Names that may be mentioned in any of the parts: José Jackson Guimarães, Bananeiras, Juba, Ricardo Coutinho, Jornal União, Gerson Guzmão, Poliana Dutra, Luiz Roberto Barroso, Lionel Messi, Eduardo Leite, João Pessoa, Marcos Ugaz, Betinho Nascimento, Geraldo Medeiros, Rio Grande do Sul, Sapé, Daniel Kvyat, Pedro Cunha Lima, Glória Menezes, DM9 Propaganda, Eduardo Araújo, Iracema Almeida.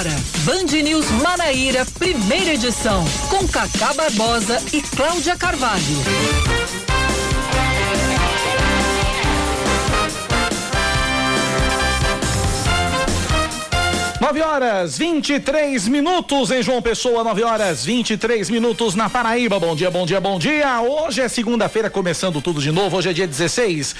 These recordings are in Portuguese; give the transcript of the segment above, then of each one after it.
agora, Band News Manaíra, primeira edição, com Cacá Barbosa e Cláudia Carvalho. Nove horas, 23 minutos em João Pessoa, 9 horas, 23 minutos na Paraíba. Bom dia, bom dia, bom dia. Hoje é segunda-feira, começando tudo de novo. Hoje é dia 16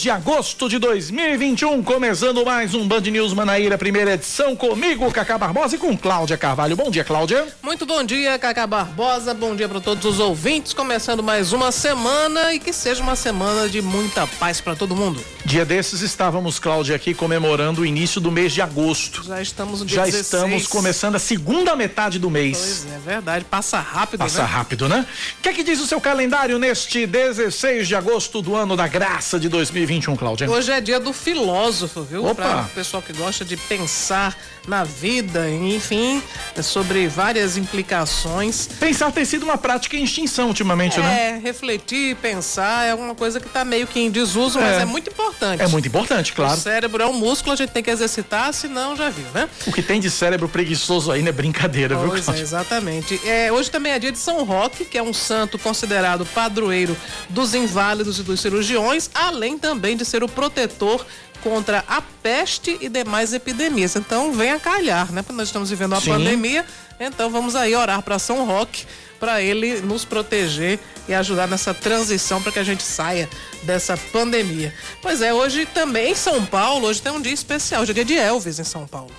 de agosto de 2021, começando mais um Band News Manaíra, primeira edição, comigo, Cacá Barbosa, e com Cláudia Carvalho. Bom dia, Cláudia. Muito bom dia, Cacá Barbosa, bom dia para todos os ouvintes, começando mais uma semana, e que seja uma semana de muita paz para todo mundo. Dia desses estávamos, Cláudia, aqui comemorando o início do mês de agosto. Já estamos no dia 16. Estamos começando a segunda metade do mês. Pois é, verdade, passa rápido, né? Passa rápido, né? O que é que diz o seu calendário neste 16 de agosto do ano da graça de 2021, Cláudia? Hoje é dia do filósofo, viu? Opa! Para o pessoal que gosta de pensar na vida, enfim, sobre várias implicações. Pensar tem sido uma prática em extinção ultimamente, né? É, refletir, pensar é uma coisa que está meio que em desuso, mas é muito importante. É muito importante, claro. O cérebro é um músculo, a gente tem que exercitar, senão já viu, né? O que tem de cérebro preguiçoso aí não é brincadeira, pois viu, Cláudia? É, exatamente. Hoje também é dia de São Roque, que é um santo considerado padroeiro dos inválidos e dos cirurgiões, além também de ser o protetor contra a peste e demais epidemias. Então, vem a calhar, né? Porque nós estamos vivendo uma pandemia, então vamos aí orar para São Roque, para ele nos proteger e ajudar nessa transição para que a gente saia dessa pandemia. Pois é, hoje também em São Paulo, hoje tem um dia especial, hoje é dia de Elvis em São Paulo.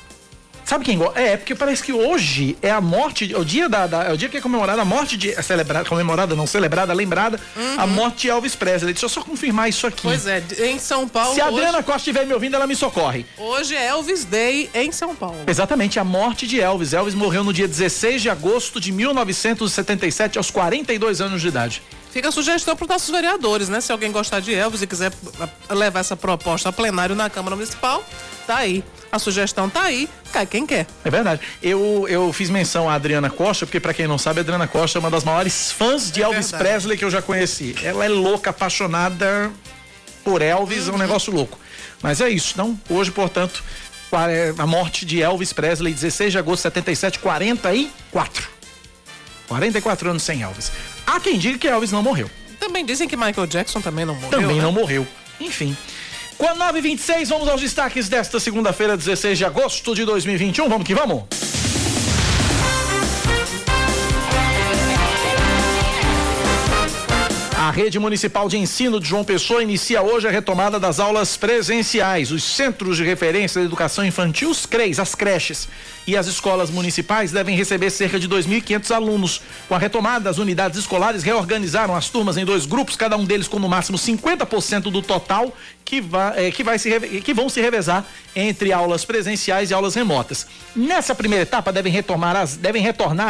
Sabe quem gosta? É, porque parece que hoje é a morte, é o dia é o dia que é comemorada a morte de, é celebrada, comemorada não, celebrada, lembrada, a morte de Elvis Presley. Deixa eu só confirmar isso aqui. Pois é, em São Paulo. Se a Adriana Costa estiver me ouvindo, ela me socorre. Hoje é Elvis Day em São Paulo. Exatamente, a morte de Elvis. Elvis morreu no dia 16 de agosto de 1977, aos 42 anos de idade. Fica a sugestão para os nossos vereadores, né? Se alguém gostar de Elvis e quiser levar essa proposta a plenário na Câmara Municipal, tá aí. A sugestão tá aí, cai quem quer. É verdade. Eu fiz menção à Adriana Costa, porque pra quem não sabe, a Adriana Costa é uma das maiores fãs de Elvis Presley que eu já conheci. Ela é louca, apaixonada por Elvis, é um negócio louco. Mas é isso, não? Hoje, portanto, a morte de Elvis Presley, 16 de agosto de 77, 44 anos sem Elvis. Há quem diga que Elvis não morreu. Também dizem que Michael Jackson também não morreu. Também não morreu. Enfim. Com a 9h26, vamos aos destaques desta segunda-feira, 16 de agosto de 2021. Vamos que vamos! A rede municipal de ensino de João Pessoa inicia hoje a retomada das aulas presenciais. Os centros de referência da educação infantil, os CREs, as creches e as escolas municipais devem receber cerca de 2.500 alunos. Com a retomada, as unidades escolares reorganizaram as turmas em dois grupos, cada um deles com no máximo 50% do total, que vão se revezar entre aulas presenciais e aulas remotas. Nessa primeira etapa, devem retornar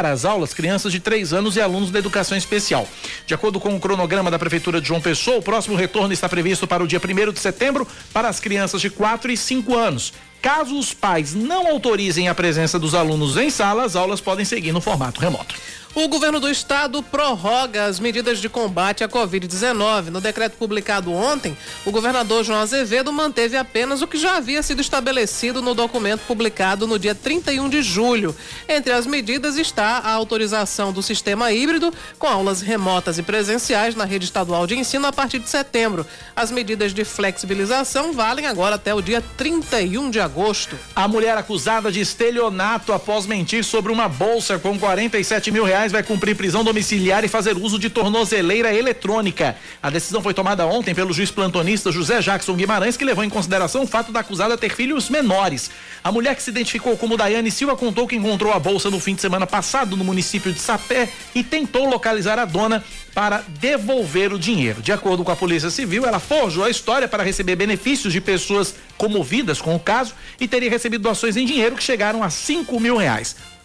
às aulas crianças de 3 anos e alunos da educação especial. De acordo com o cronograma da Prefeitura de João Pessoa, o próximo retorno está previsto para o dia 1º de setembro para as crianças de 4 e 5 anos. Caso os pais não autorizem a presença dos alunos em sala, as aulas podem seguir no formato remoto. O governo do estado prorroga as medidas de combate à Covid-19. No decreto publicado ontem, o governador João Azevedo manteve apenas o que já havia sido estabelecido no documento publicado no dia 31 de julho. Entre as medidas está a autorização do sistema híbrido, com aulas remotas e presenciais na rede estadual de ensino a partir de setembro. As medidas de flexibilização valem agora até o dia 31 de agosto. A mulher acusada de estelionato após mentir sobre uma bolsa com R$47 mil vai cumprir prisão domiciliar e fazer uso de tornozeleira eletrônica. A decisão foi tomada ontem pelo juiz plantonista José Jackson Guimarães, que levou em consideração o fato da acusada ter filhos menores. A mulher, que se identificou como Daiane Silva, contou que encontrou a bolsa no fim de semana passado no município de Sapé e tentou localizar a dona para devolver o dinheiro. De acordo com a Polícia Civil, ela forjou a história para receber benefícios de pessoas comovidas com o caso e teria recebido doações em dinheiro que chegaram a R$5 mil.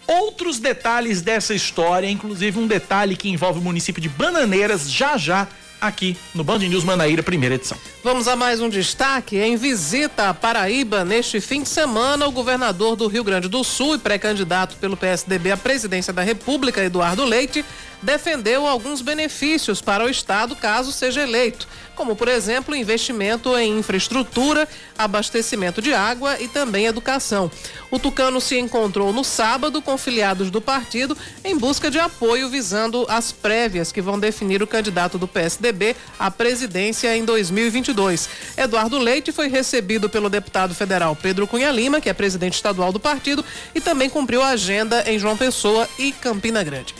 Outros detalhes dessa história, inclusive um detalhe que envolve o município de Bananeiras, já aqui no Band News Manaíra, primeira edição. Vamos a mais um destaque. Em visita à Paraíba neste fim de semana, o governador do Rio Grande do Sul e pré-candidato pelo PSDB à presidência da República, Eduardo Leite, defendeu alguns benefícios para o estado caso seja eleito. como, por exemplo, investimento em infraestrutura, abastecimento de água e também educação. O Tucano se encontrou no sábado com filiados do partido em busca de apoio visando as prévias que vão definir o candidato do PSDB à presidência em 2022. Eduardo Leite foi recebido pelo deputado federal Pedro Cunha Lima, que é presidente estadual do partido, e também cumpriu a agenda em João Pessoa e Campina Grande.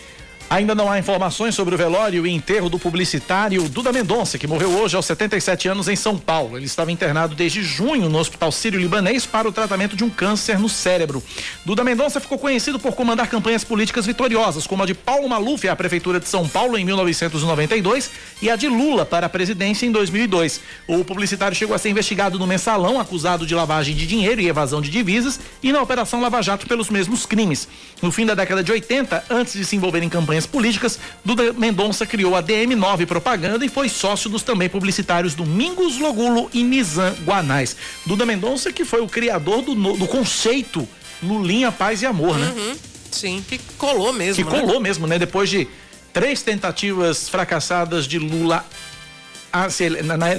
Ainda não há informações sobre o velório e enterro do publicitário Duda Mendonça, que morreu hoje aos 77 anos em São Paulo. Ele estava internado desde junho no Hospital Sírio-Libanês para o tratamento de um câncer no cérebro. Duda Mendonça ficou conhecido por comandar campanhas políticas vitoriosas, como a de Paulo Maluf à Prefeitura de São Paulo em 1992 e a de Lula para a presidência em 2002. O publicitário chegou a ser investigado no Mensalão, acusado de lavagem de dinheiro e evasão de divisas, e na Operação Lava Jato pelos mesmos crimes. No fim da década de 80, antes de se envolver em campanhas políticas, Duda Mendonça criou a DM9 Propaganda e foi sócio dos também publicitários Domingos Logulo e Nizam Guanais. Duda Mendonça, que foi o criador do conceito Lulinha, Paz e Amor, né? Uhum, sim, que colou mesmo. Depois de 3 tentativas fracassadas de Lula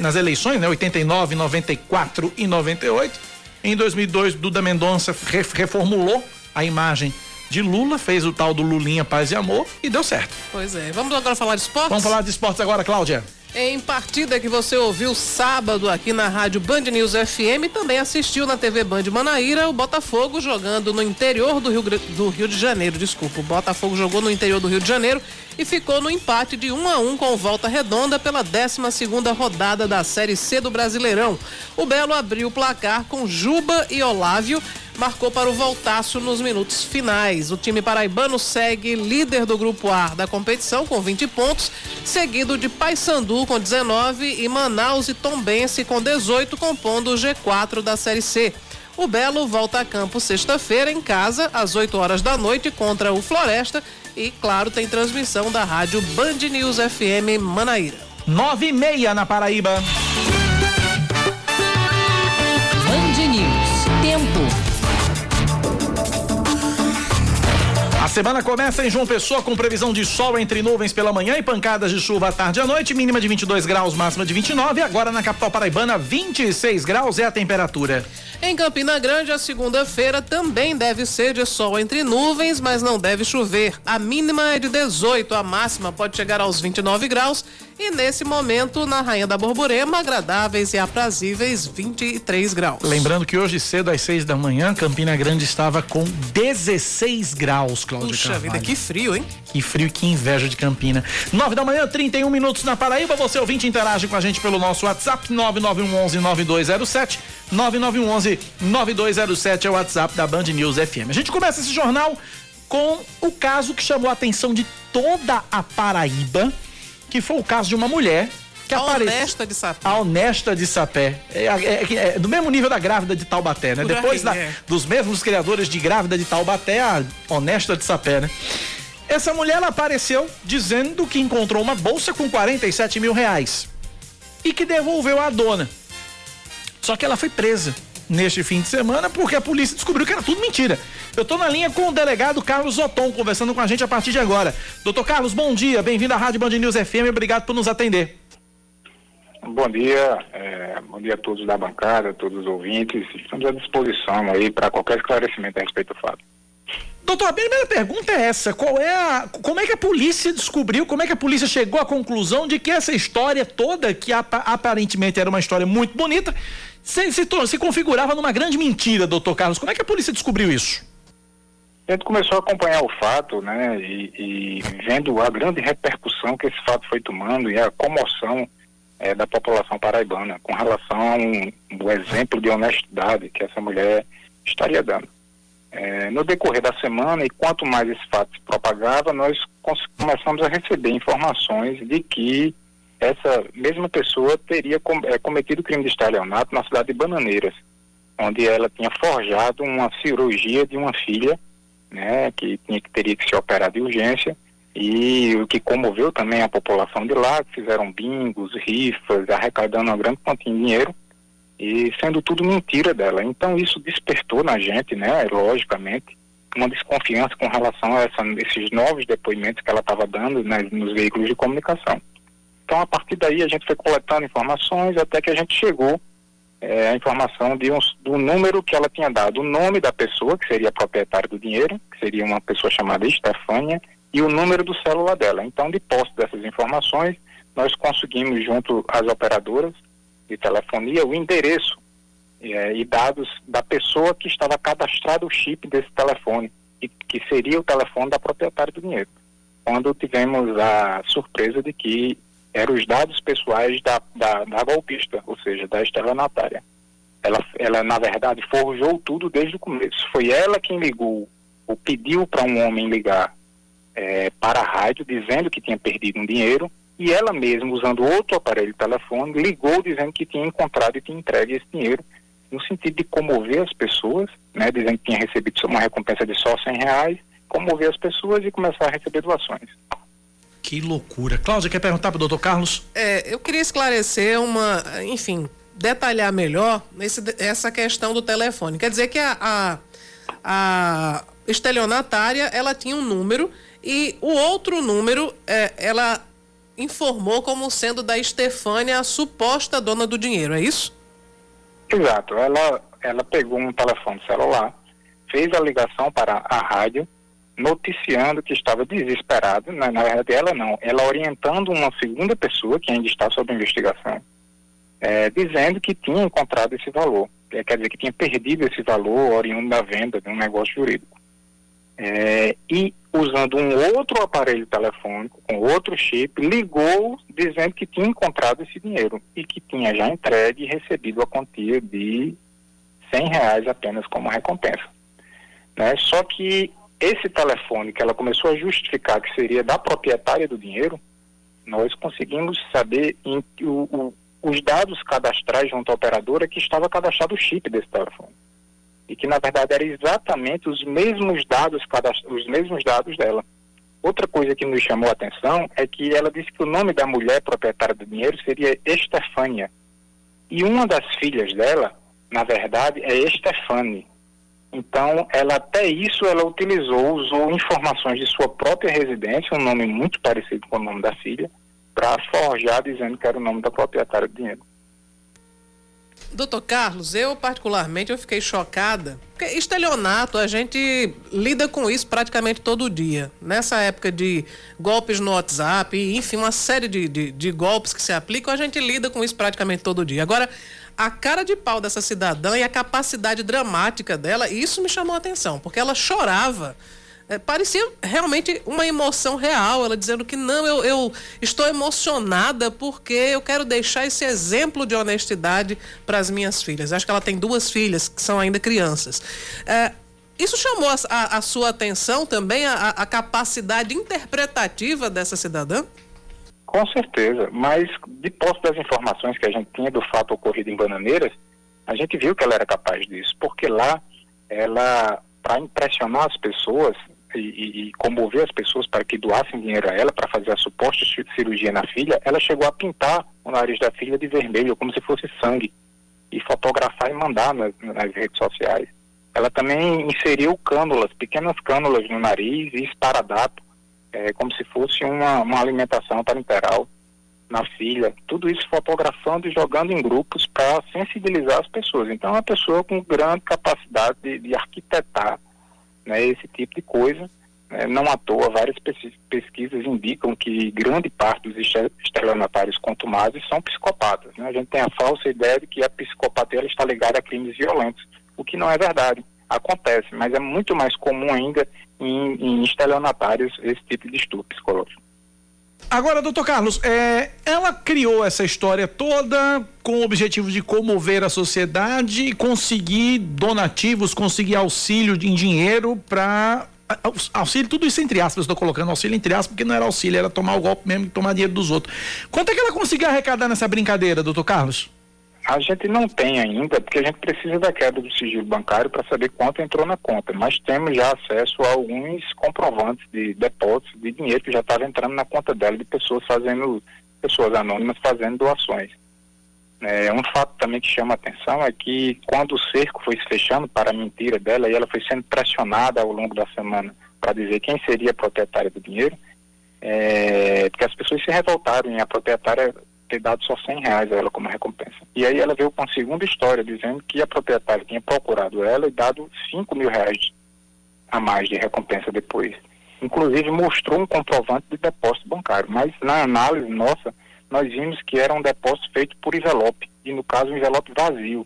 nas eleições, né? 89, 94 e 98. Em 2002, Duda Mendonça reformulou a imagem de Lula, fez o tal do Lulinha, Paz e Amor, e deu certo. Pois é, vamos agora falar de esportes? Vamos falar de esportes agora, Cláudia. Em partida que você ouviu sábado aqui na rádio Band News FM, também assistiu na TV Band Manaíra, o Botafogo jogando no interior do Rio de Janeiro. O Botafogo jogou no interior do Rio de Janeiro e ficou no empate de 1-1 com o Volta Redonda pela 12ª rodada da Série C do Brasileirão. O Belo abriu o placar com Juba e Olávio, marcou para o Voltaço nos minutos finais. O time paraibano segue líder do grupo A da competição com 20 pontos, seguido de Paysandu com 19 e Manaus e Tombense com 18, compondo o G4 da Série C. O Belo volta a campo sexta-feira em casa, às 20h contra o Floresta e, claro, tem transmissão da rádio Band News FM Manaíra. 9h30 na Paraíba. Band News. Tempo. A semana começa em João Pessoa com previsão de sol entre nuvens pela manhã e pancadas de chuva à tarde e à noite, mínima de 22 graus, máxima de 29. Agora na capital paraibana, 26 graus é a temperatura. Em Campina Grande, a segunda-feira também deve ser de sol entre nuvens, mas não deve chover. A mínima é de 18, a máxima pode chegar aos 29 graus e nesse momento, na Rainha da Borborema, agradáveis e aprazíveis 23 graus. Lembrando que hoje cedo, às 6h, Campina Grande estava com 16 graus, Cláudia. Puxa vida, que frio, hein? Que frio, que inveja de Campina. 9h, 31 minutos na Paraíba. Você, ouvinte, interage com a gente pelo nosso WhatsApp 9911-9207. 9911-9207 é o WhatsApp da Band News FM. A gente começa esse jornal com o caso que chamou a atenção de toda a Paraíba, que foi o caso de uma mulher que apareceu. Honesta de Sapé. A honesta de Sapé. É do mesmo nível da grávida de Taubaté, né? Depois dos mesmos criadores de grávida de Taubaté, a honesta de Sapé, né? Essa mulher, ela apareceu dizendo que encontrou uma bolsa com 47 mil reais e que devolveu à dona. Só que ela foi presa neste fim de semana porque a polícia descobriu que era tudo mentira. Eu tô na linha com o delegado Carlos Oton, conversando com a gente a partir de agora. Doutor Carlos, bom dia, bem-vindo à Rádio Band News FM, obrigado por nos atender. Bom dia a todos da bancada, a todos os ouvintes, estamos à disposição aí para qualquer esclarecimento a respeito do fato. Doutor, a primeira pergunta é essa, como é que a polícia descobriu, como é que a polícia chegou à conclusão de que essa história toda, que aparentemente era uma história muito bonita, se configurava numa grande mentira, doutor Carlos? Como é que a polícia descobriu isso? A gente começou a acompanhar o fato, né, e vendo a grande repercussão que esse fato foi tomando e a comoção da população paraibana com relação ao exemplo de honestidade que essa mulher estaria dando. No decorrer da semana, e quanto mais esse fato se propagava, nós começamos a receber informações de que essa mesma pessoa teria cometido crime de estelionato na cidade de Bananeiras, onde ela tinha forjado uma cirurgia de uma filha, né, que teria que se operar de urgência, e o que comoveu também a população de lá, que fizeram bingos, rifas, arrecadando uma grande quantia de dinheiro, e sendo tudo mentira dela. Então isso despertou na gente, né, logicamente, uma desconfiança com relação a esses novos depoimentos que ela estava dando, né, nos veículos de comunicação. Então, a partir daí, a gente foi coletando informações até que a gente chegou à informação do número que ela tinha dado, o nome da pessoa, que seria a proprietária do dinheiro, que seria uma pessoa chamada Estefânia, e o número do celular dela. Então, de posse dessas informações, nós conseguimos, junto às operadoras de telefonia, o endereço e dados da pessoa que estava cadastrado o chip desse telefone, que seria o telefone da proprietária do dinheiro. Quando tivemos a surpresa de que eram os dados pessoais da golpista, ou seja, da estelionatária. Ela, na verdade, forjou tudo desde o começo. Foi ela quem ligou, ou pediu para um homem ligar para a rádio, dizendo que tinha perdido um dinheiro, e ela mesma, usando outro aparelho telefone, ligou dizendo que tinha encontrado e tinha entregue esse dinheiro, no sentido de comover as pessoas, né, dizendo que tinha recebido uma recompensa de só R$100, comover as pessoas e começar a receber doações. Que loucura. Cláudia, quer perguntar para o doutor Carlos? Eu queria esclarecer detalhar melhor essa questão do telefone. Quer dizer que a estelionatária, ela tinha um número e o outro número, ela informou como sendo da Estefânia, a suposta dona do dinheiro, é isso? Exato. Ela pegou um telefone celular, fez a ligação para a rádio, noticiando que estava desesperada, na verdade ela não, ela orientando uma segunda pessoa que ainda está sob investigação, dizendo que tinha encontrado esse valor, quer dizer que tinha perdido esse valor oriundo da venda de um negócio jurídico. E usando um outro aparelho telefônico, com outro chip, ligou dizendo que tinha encontrado esse dinheiro e que tinha já entregue e recebido a quantia de R$100 apenas como recompensa. Né? Só que esse telefone que ela começou a justificar que seria da proprietária do dinheiro, nós conseguimos saber os dados cadastrais junto à operadora que estava cadastrado o chip desse telefone. E que, na verdade, eram exatamente os mesmos dados dela. Outra coisa que nos chamou a atenção é que ela disse que o nome da mulher proprietária do dinheiro seria Estefânia. E uma das filhas dela, na verdade, é Estefane. Então, ela usou informações de sua própria residência, um nome muito parecido com o nome da filha, para forjar dizendo que era o nome da proprietária do dinheiro. Doutor Carlos, eu particularmente fiquei chocada, porque estelionato, a gente lida com isso praticamente todo dia. Nessa época de golpes no WhatsApp, enfim, uma série de golpes que se aplicam, a gente lida com isso praticamente todo dia. Agora, a cara de pau dessa cidadã e a capacidade dramática dela, isso me chamou a atenção, porque ela chorava. Parecia realmente uma emoção real, ela dizendo que não, eu estou emocionada porque eu quero deixar esse exemplo de honestidade para as minhas filhas. Acho que ela tem 2 filhas que são ainda crianças. Isso chamou a sua atenção também, a capacidade interpretativa dessa cidadã? Com certeza, mas de posse das informações que a gente tinha do fato ocorrido em Bananeiras, a gente viu que ela era capaz disso, porque lá ela, para impressionar as pessoas e comover as pessoas para que doassem dinheiro a ela para fazer a suposta cirurgia na filha, ela chegou a pintar o nariz da filha de vermelho, como se fosse sangue, e fotografar e mandar nas redes sociais. Ela também inseriu pequenas cânulas no nariz e esparadrapo, como se fosse uma alimentação parenteral na filha. Tudo isso fotografando e jogando em grupos para sensibilizar as pessoas. Então, é uma pessoa com grande capacidade de arquitetar, né, esse tipo de coisa, né. Não à toa, várias pesquisas indicam que grande parte dos estelionatários contumazes são psicopatas, né. A gente tem a falsa ideia de que a psicopatia está ligada a crimes violentos, o que não é verdade, acontece, mas é muito mais comum ainda em estelionatários esse tipo de distúrbio psicológico. Agora, doutor Carlos, ela criou essa história toda com o objetivo de comover a sociedade e conseguir donativos, conseguir auxílio em dinheiro para... Auxílio, tudo isso entre aspas, estou colocando auxílio entre aspas, porque não era auxílio, era tomar o golpe mesmo, tomar dinheiro dos outros. Quanto é que ela conseguiu arrecadar nessa brincadeira, doutor Carlos? A gente não tem ainda, porque a gente precisa da quebra do sigilo bancário para saber quanto entrou na conta, mas temos já acesso a alguns comprovantes de depósitos de dinheiro que já estava entrando na conta dela, de pessoas anônimas fazendo doações. Um fato também que chama a atenção é que quando o cerco foi se fechando para a mentira dela e ela foi sendo pressionada ao longo da semana para dizer quem seria a proprietária do dinheiro, porque as pessoas se revoltaram em a proprietária ter dado só R$100 a ela como recompensa. E aí ela veio com a segunda história, dizendo que a proprietária tinha procurado ela e dado R$5.000 a mais de recompensa depois. Inclusive mostrou um comprovante de depósito bancário, mas na análise nossa, nós vimos que era um depósito feito por envelope, e no caso um envelope vazio,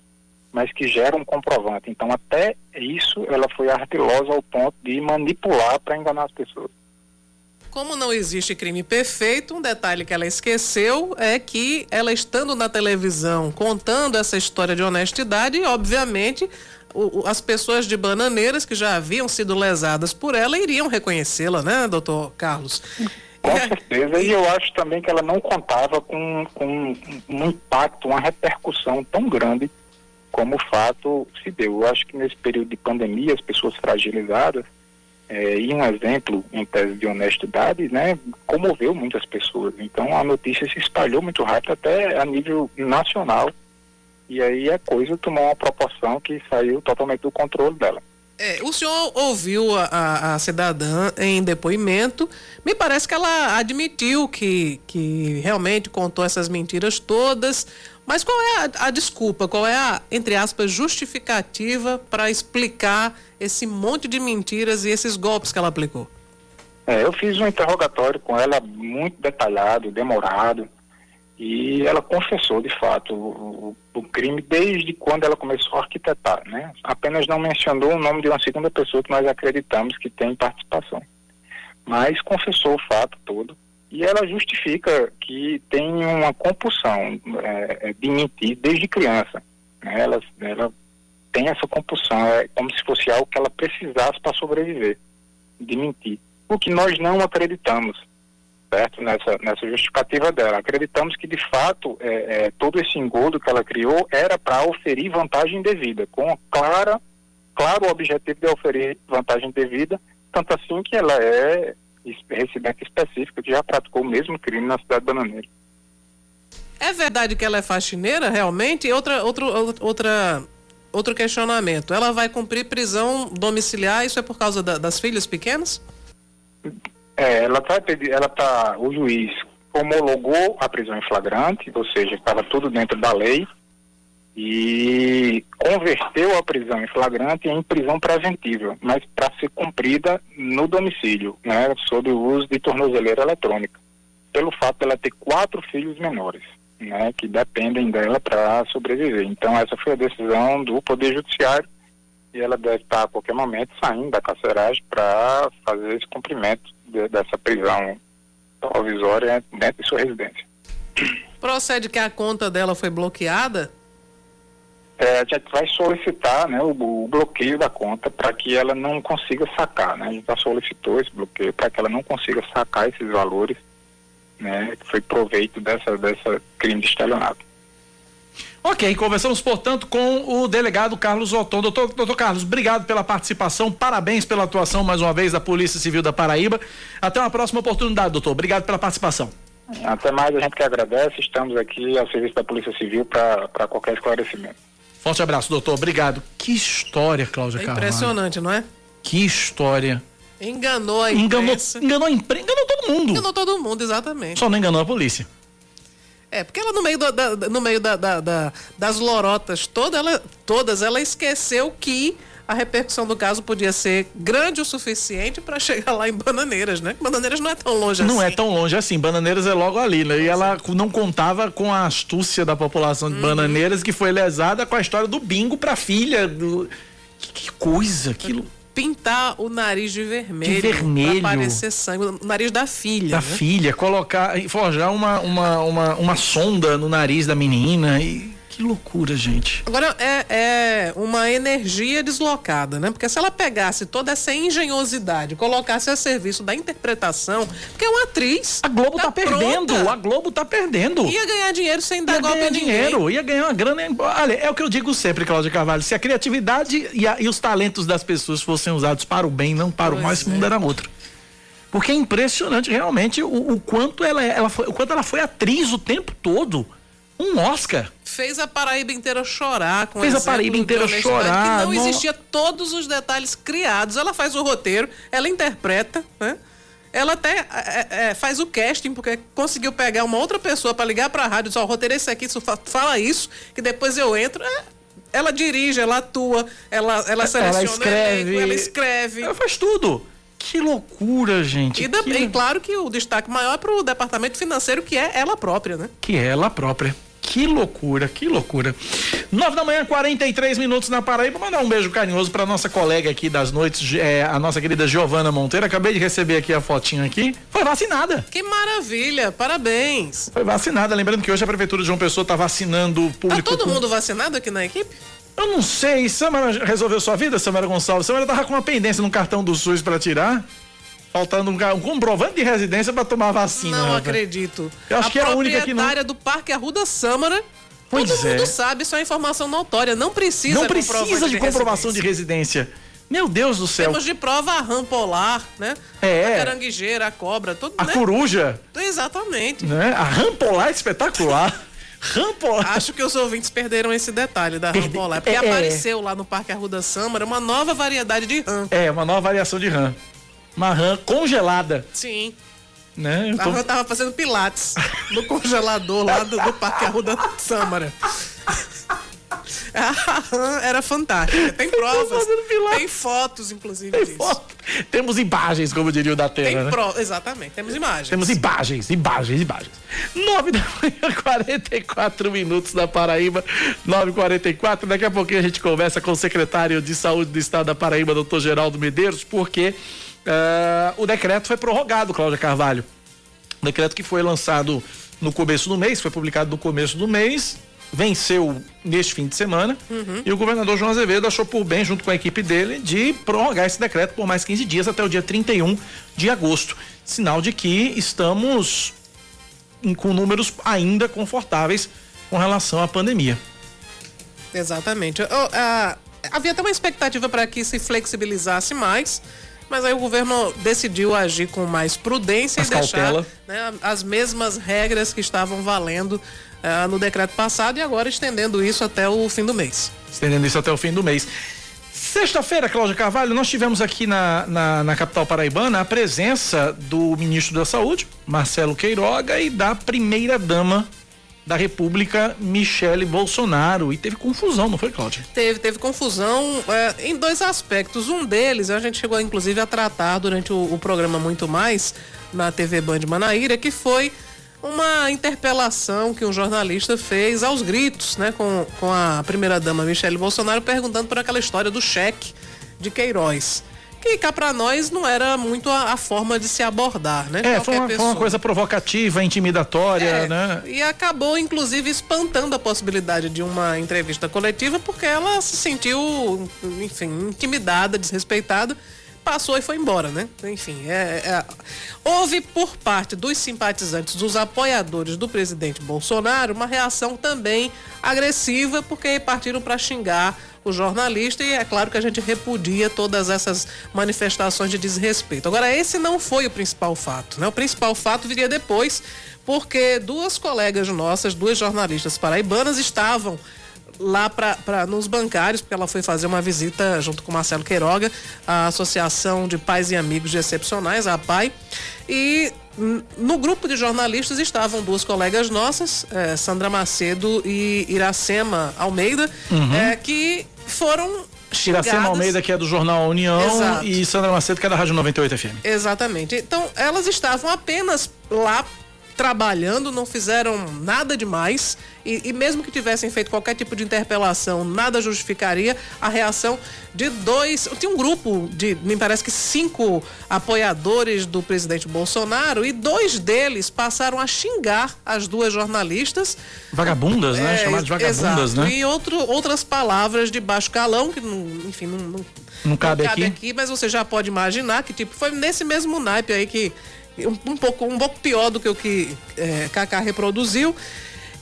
mas que gera um comprovante. Então até isso ela foi artilosa ao ponto de manipular para enganar as pessoas. Como não existe crime perfeito, um detalhe que ela esqueceu é que ela, estando na televisão contando essa história de honestidade, obviamente as pessoas de Bananeiras que já haviam sido lesadas por ela iriam reconhecê-la, né, doutor Carlos? Com certeza, e eu acho também que ela não contava com um impacto, uma repercussão tão grande como o fato se deu. Eu acho que nesse período de pandemia, as pessoas fragilizadas, e um exemplo em tese de honestidade, né, comoveu muitas pessoas. Então a notícia se espalhou muito rápido até a nível nacional, e aí a coisa tomou uma proporção que saiu totalmente do controle dela. O senhor ouviu a cidadã em depoimento. Me parece que ela admitiu que realmente contou essas mentiras todas, mas qual é a desculpa, qual é a, entre aspas, justificativa para explicar esse monte de mentiras e esses golpes que ela aplicou? Eu fiz um interrogatório com ela muito detalhado, demorado, e ela confessou, de fato, o crime desde quando ela começou a arquitetar, né? Apenas não mencionou o nome de uma segunda pessoa que nós acreditamos que tem participação. Mas confessou o fato todo. E ela justifica que tem uma compulsão de mentir desde criança. Né? Ela tem essa compulsão, é como se fosse algo que ela precisasse para sobreviver, de mentir. O que nós não acreditamos. Certo? Nessa justificativa dela, acreditamos que de fato todo esse engodo que ela criou era para oferir vantagem devida, com claro objetivo de oferir vantagem devida, tanto assim que ela é residente específica que já praticou o mesmo crime na cidade de Bananeira. É verdade que ela é faxineira realmente? Outro questionamento, ela vai cumprir prisão domiciliar, isso é por causa das filhas pequenas? O juiz homologou a prisão em flagrante, ou seja, estava tudo dentro da lei, e converteu a prisão em flagrante em prisão preventiva, mas para ser cumprida no domicílio, né, sob o uso de tornozeleira eletrônica, pelo fato dela ter 4 filhos menores, né, que dependem dela para sobreviver. Então essa foi a decisão do Poder Judiciário, e ela deve estar a qualquer momento saindo da carceragem para fazer esse cumprimento dessa prisão provisória dentro de sua residência. Procede que a conta dela foi bloqueada? A gente vai solicitar, né, o bloqueio da conta para que ela não consiga sacar, né? A gente já solicitou esse bloqueio para que ela não consiga sacar esses valores, né, que foi proveito dessa crime de estelionato. Ok, conversamos, portanto, com o delegado Carlos Oton. Doutor Carlos, obrigado pela participação, parabéns pela atuação, mais uma vez, da Polícia Civil da Paraíba. Até uma próxima oportunidade, doutor. Obrigado pela participação. Até mais, a gente que agradece. Estamos aqui ao serviço da Polícia Civil para qualquer esclarecimento. Forte abraço, doutor. Obrigado. Que história, Cláudia Carvalho. Impressionante, não é? Que história. Enganou a imprensa. Enganou a imprensa, enganou todo mundo. Enganou todo mundo, exatamente. Só não enganou a polícia. Porque ela no meio das lorotas todas, ela esqueceu que a repercussão do caso podia ser grande o suficiente para chegar lá em Bananeiras, né? Bananeiras não é tão longe assim. Não é tão longe assim, Bananeiras é logo ali, né? E ela não contava com a astúcia da população de Bananeiras, que foi lesada com a história do bingo para a filha. Que coisa, aquilo. Pintar o nariz de vermelho. Pra parecer sangue, o nariz da filha. Da filha, forjar uma sonda no nariz da menina, e que loucura, gente. Agora, é uma energia deslocada, né? Porque se ela pegasse toda essa engenhosidade, colocasse a serviço da interpretação, porque é uma atriz. A Globo tá perdendo, pronta. A Globo tá perdendo. Ia ganhar dinheiro sem dar golpe a ninguém. Ia ganhar uma grana. Olha, é o que eu digo sempre, Cláudia Carvalho, se a criatividade e os talentos das pessoas fossem usados para o bem, não para o mal, esse mundo era outro. Porque é impressionante, realmente, o quanto ela foi atriz o tempo todo. Um Oscar. Fez a Paraíba inteira chorar. Que não existia todos os detalhes criados. Ela faz o roteiro, ela interpreta, né? Ela até faz o casting, porque conseguiu pegar uma outra pessoa para ligar para a rádio e dizer, ó, roteirei isso aqui, fala isso, que depois eu entro. Ela dirige, ela atua, ela seleciona, ela escreve. Ela faz tudo. Que loucura, gente. E também, claro que o destaque maior é pro departamento financeiro, que é ela própria, né? Que é ela própria. Que loucura, que loucura. 9 da manhã, 43 minutos na Paraíba. Mandar um beijo carinhoso pra nossa colega aqui das noites, a nossa querida Giovana Monteiro. Acabei de receber aqui a fotinha aqui. Foi vacinada. Que maravilha, parabéns. Foi vacinada. Lembrando que hoje a Prefeitura de João Pessoa tá vacinando o público. Tá todo mundo vacinado aqui na equipe? Eu não sei. Samara resolveu sua vida, Samara Gonçalves? Samara tava com uma pendência no cartão do SUS pra tirar. Faltando um comprovante de residência para tomar vacina. Não acredito. Eu acho que é a única que não. A proprietária do Parque Arruda Sâmara. Pois todo mundo sabe, isso é informação notória. Não precisa de comprovação de residência. Meu Deus do céu. Temos de prova a rã polar, né? A caranguejeira, a cobra, tudo. A coruja. Exatamente. Né? A rã polar é espetacular. Acho que os ouvintes perderam esse detalhe da rã polar. Porque apareceu lá no Parque Arruda Sâmara uma nova variedade de rã. Uma nova variação de rã. Uma rã congelada. Sim. Né? A rã tava fazendo pilates no congelador lá do Parque Arruda Sâmara. A rã era fantástica. Tem provas. Tem fotos, inclusive, disso. Temos imagens, como diria o da Terra. Né? Exatamente, temos imagens. Temos imagens. 9 da manhã, 44 minutos da Paraíba, 9h44. Daqui a pouquinho a gente conversa com o secretário de Saúde do Estado da Paraíba, doutor Geraldo Medeiros, porque o decreto foi prorrogado, Cláudia Carvalho. O decreto que foi lançado no começo do mês, foi publicado no começo do mês, venceu neste fim de semana, e o governador João Azevedo achou por bem, junto com a equipe dele, de prorrogar esse decreto por mais 15 dias até o dia 31 de agosto. Sinal de que estamos com números ainda confortáveis com relação à pandemia. Exatamente. Havia até uma expectativa para que se flexibilizasse mais, mas aí o governo decidiu agir com mais prudência e deixar, né, as mesmas regras que estavam valendo no decreto passado, e agora estendendo isso até o fim do mês. Sexta-feira, Cláudia Carvalho, nós tivemos aqui na capital paraibana a presença do ministro da Saúde, Marcelo Queiroga, e da primeira-dama da República, Michele Bolsonaro, e teve confusão, não foi, Cláudia? Teve confusão em dois aspectos. Um deles, a gente chegou inclusive a tratar durante o programa Muito Mais, na TV Band Manaíra, que foi uma interpelação que um jornalista fez aos gritos, né, com a primeira-dama Michele Bolsonaro, perguntando por aquela história do cheque de Queiroz. Que cá pra nós não era muito a forma de se abordar, né? Foi uma coisa provocativa, intimidatória, né? E acabou, inclusive, espantando a possibilidade de uma entrevista coletiva, porque ela se sentiu, enfim, intimidada, desrespeitada, passou e foi embora, né? Enfim, houve por parte dos simpatizantes, dos apoiadores do presidente Bolsonaro, uma reação também agressiva, porque partiram para xingar o jornalista, e é claro que a gente repudia todas essas manifestações de desrespeito. Agora, esse não foi o principal fato, né? O principal fato viria depois, porque duas colegas nossas, duas jornalistas paraibanas, estavam lá nos bancários, porque ela foi fazer uma visita junto com o Marcelo Queiroga, a Associação de Pais e Amigos de Excepcionais, a PAI, e no grupo de jornalistas estavam duas colegas nossas, Sandra Macedo e Iracema Almeida, que foram xingadas. Iracema Almeida, que é do jornal União. Exato. E Sandra Macedo, que é da Rádio 98 FM. Exatamente. Então, elas estavam apenas lá trabalhando, não fizeram nada demais, e mesmo que tivessem feito qualquer tipo de interpelação, nada justificaria a reação de dois, tinha um grupo de, me parece que 5 apoiadores do presidente Bolsonaro, e 2 deles passaram a xingar as duas jornalistas. Vagabundas, né? Chamadas de vagabundas, exato, né? E outras palavras de baixo calão, que não cabe aqui, mas você já pode imaginar que tipo, foi nesse mesmo naipe aí que um pouco pior do que o que Cacá reproduziu,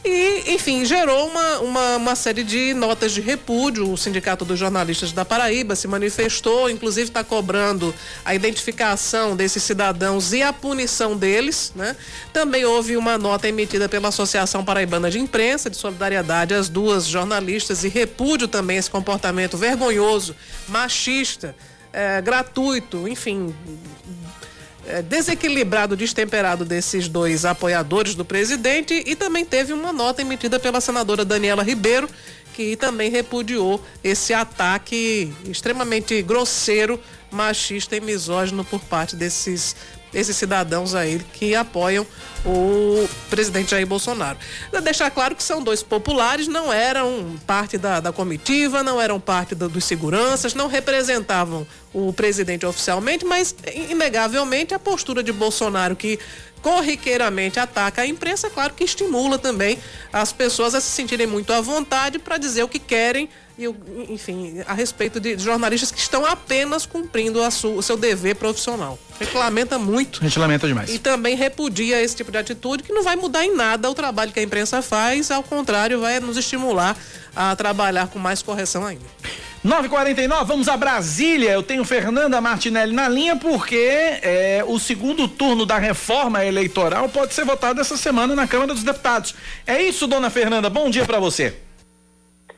e enfim, gerou uma série de notas de repúdio. O Sindicato dos Jornalistas da Paraíba se manifestou, inclusive está cobrando a identificação desses cidadãos e a punição deles, né? Também houve uma nota emitida pela Associação Paraibana de Imprensa, de solidariedade às duas jornalistas, e repúdio também esse comportamento vergonhoso, machista, gratuito, enfim, desequilibrado, destemperado desses dois apoiadores do presidente, e também teve uma nota emitida pela senadora Daniela Ribeiro, que também repudiou esse ataque extremamente grosseiro, machista e misógino por parte desses cidadãos aí que apoiam o presidente Jair Bolsonaro. Deixar claro que são dois populares, não eram parte da comitiva, não eram parte dos seguranças, não representavam o presidente oficialmente, mas inegavelmente a postura de Bolsonaro, que corriqueiramente ataca a imprensa, claro que estimula também as pessoas a se sentirem muito à vontade para dizer o que querem, enfim, a respeito de jornalistas que estão apenas cumprindo o seu dever profissional. A gente lamenta muito. A gente lamenta demais. E também repudia esse tipo de atitude, que não vai mudar em nada o trabalho que a imprensa faz, ao contrário, vai nos estimular a trabalhar com mais correção ainda. 9h49, vamos a Brasília. Eu tenho Fernanda Martinelli na linha, porque o segundo turno da reforma eleitoral pode ser votado essa semana na Câmara dos Deputados. É isso, dona Fernanda, bom dia para você.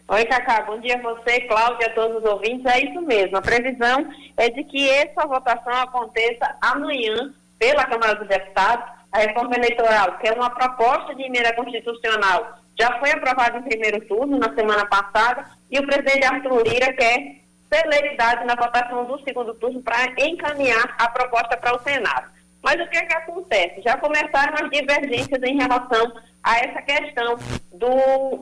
Oi, Cacá, bom dia a você, Cláudia, a todos os ouvintes. É isso mesmo, a previsão é de que essa votação aconteça amanhã pela Câmara dos Deputados. A reforma eleitoral, que é uma proposta de emenda constitucional, já foi aprovada em primeiro turno na semana passada, e o presidente Arthur Lira quer celeridade na votação do segundo turno para encaminhar a proposta para o Senado. Mas o que é que acontece? Já começaram as divergências em relação a essa questão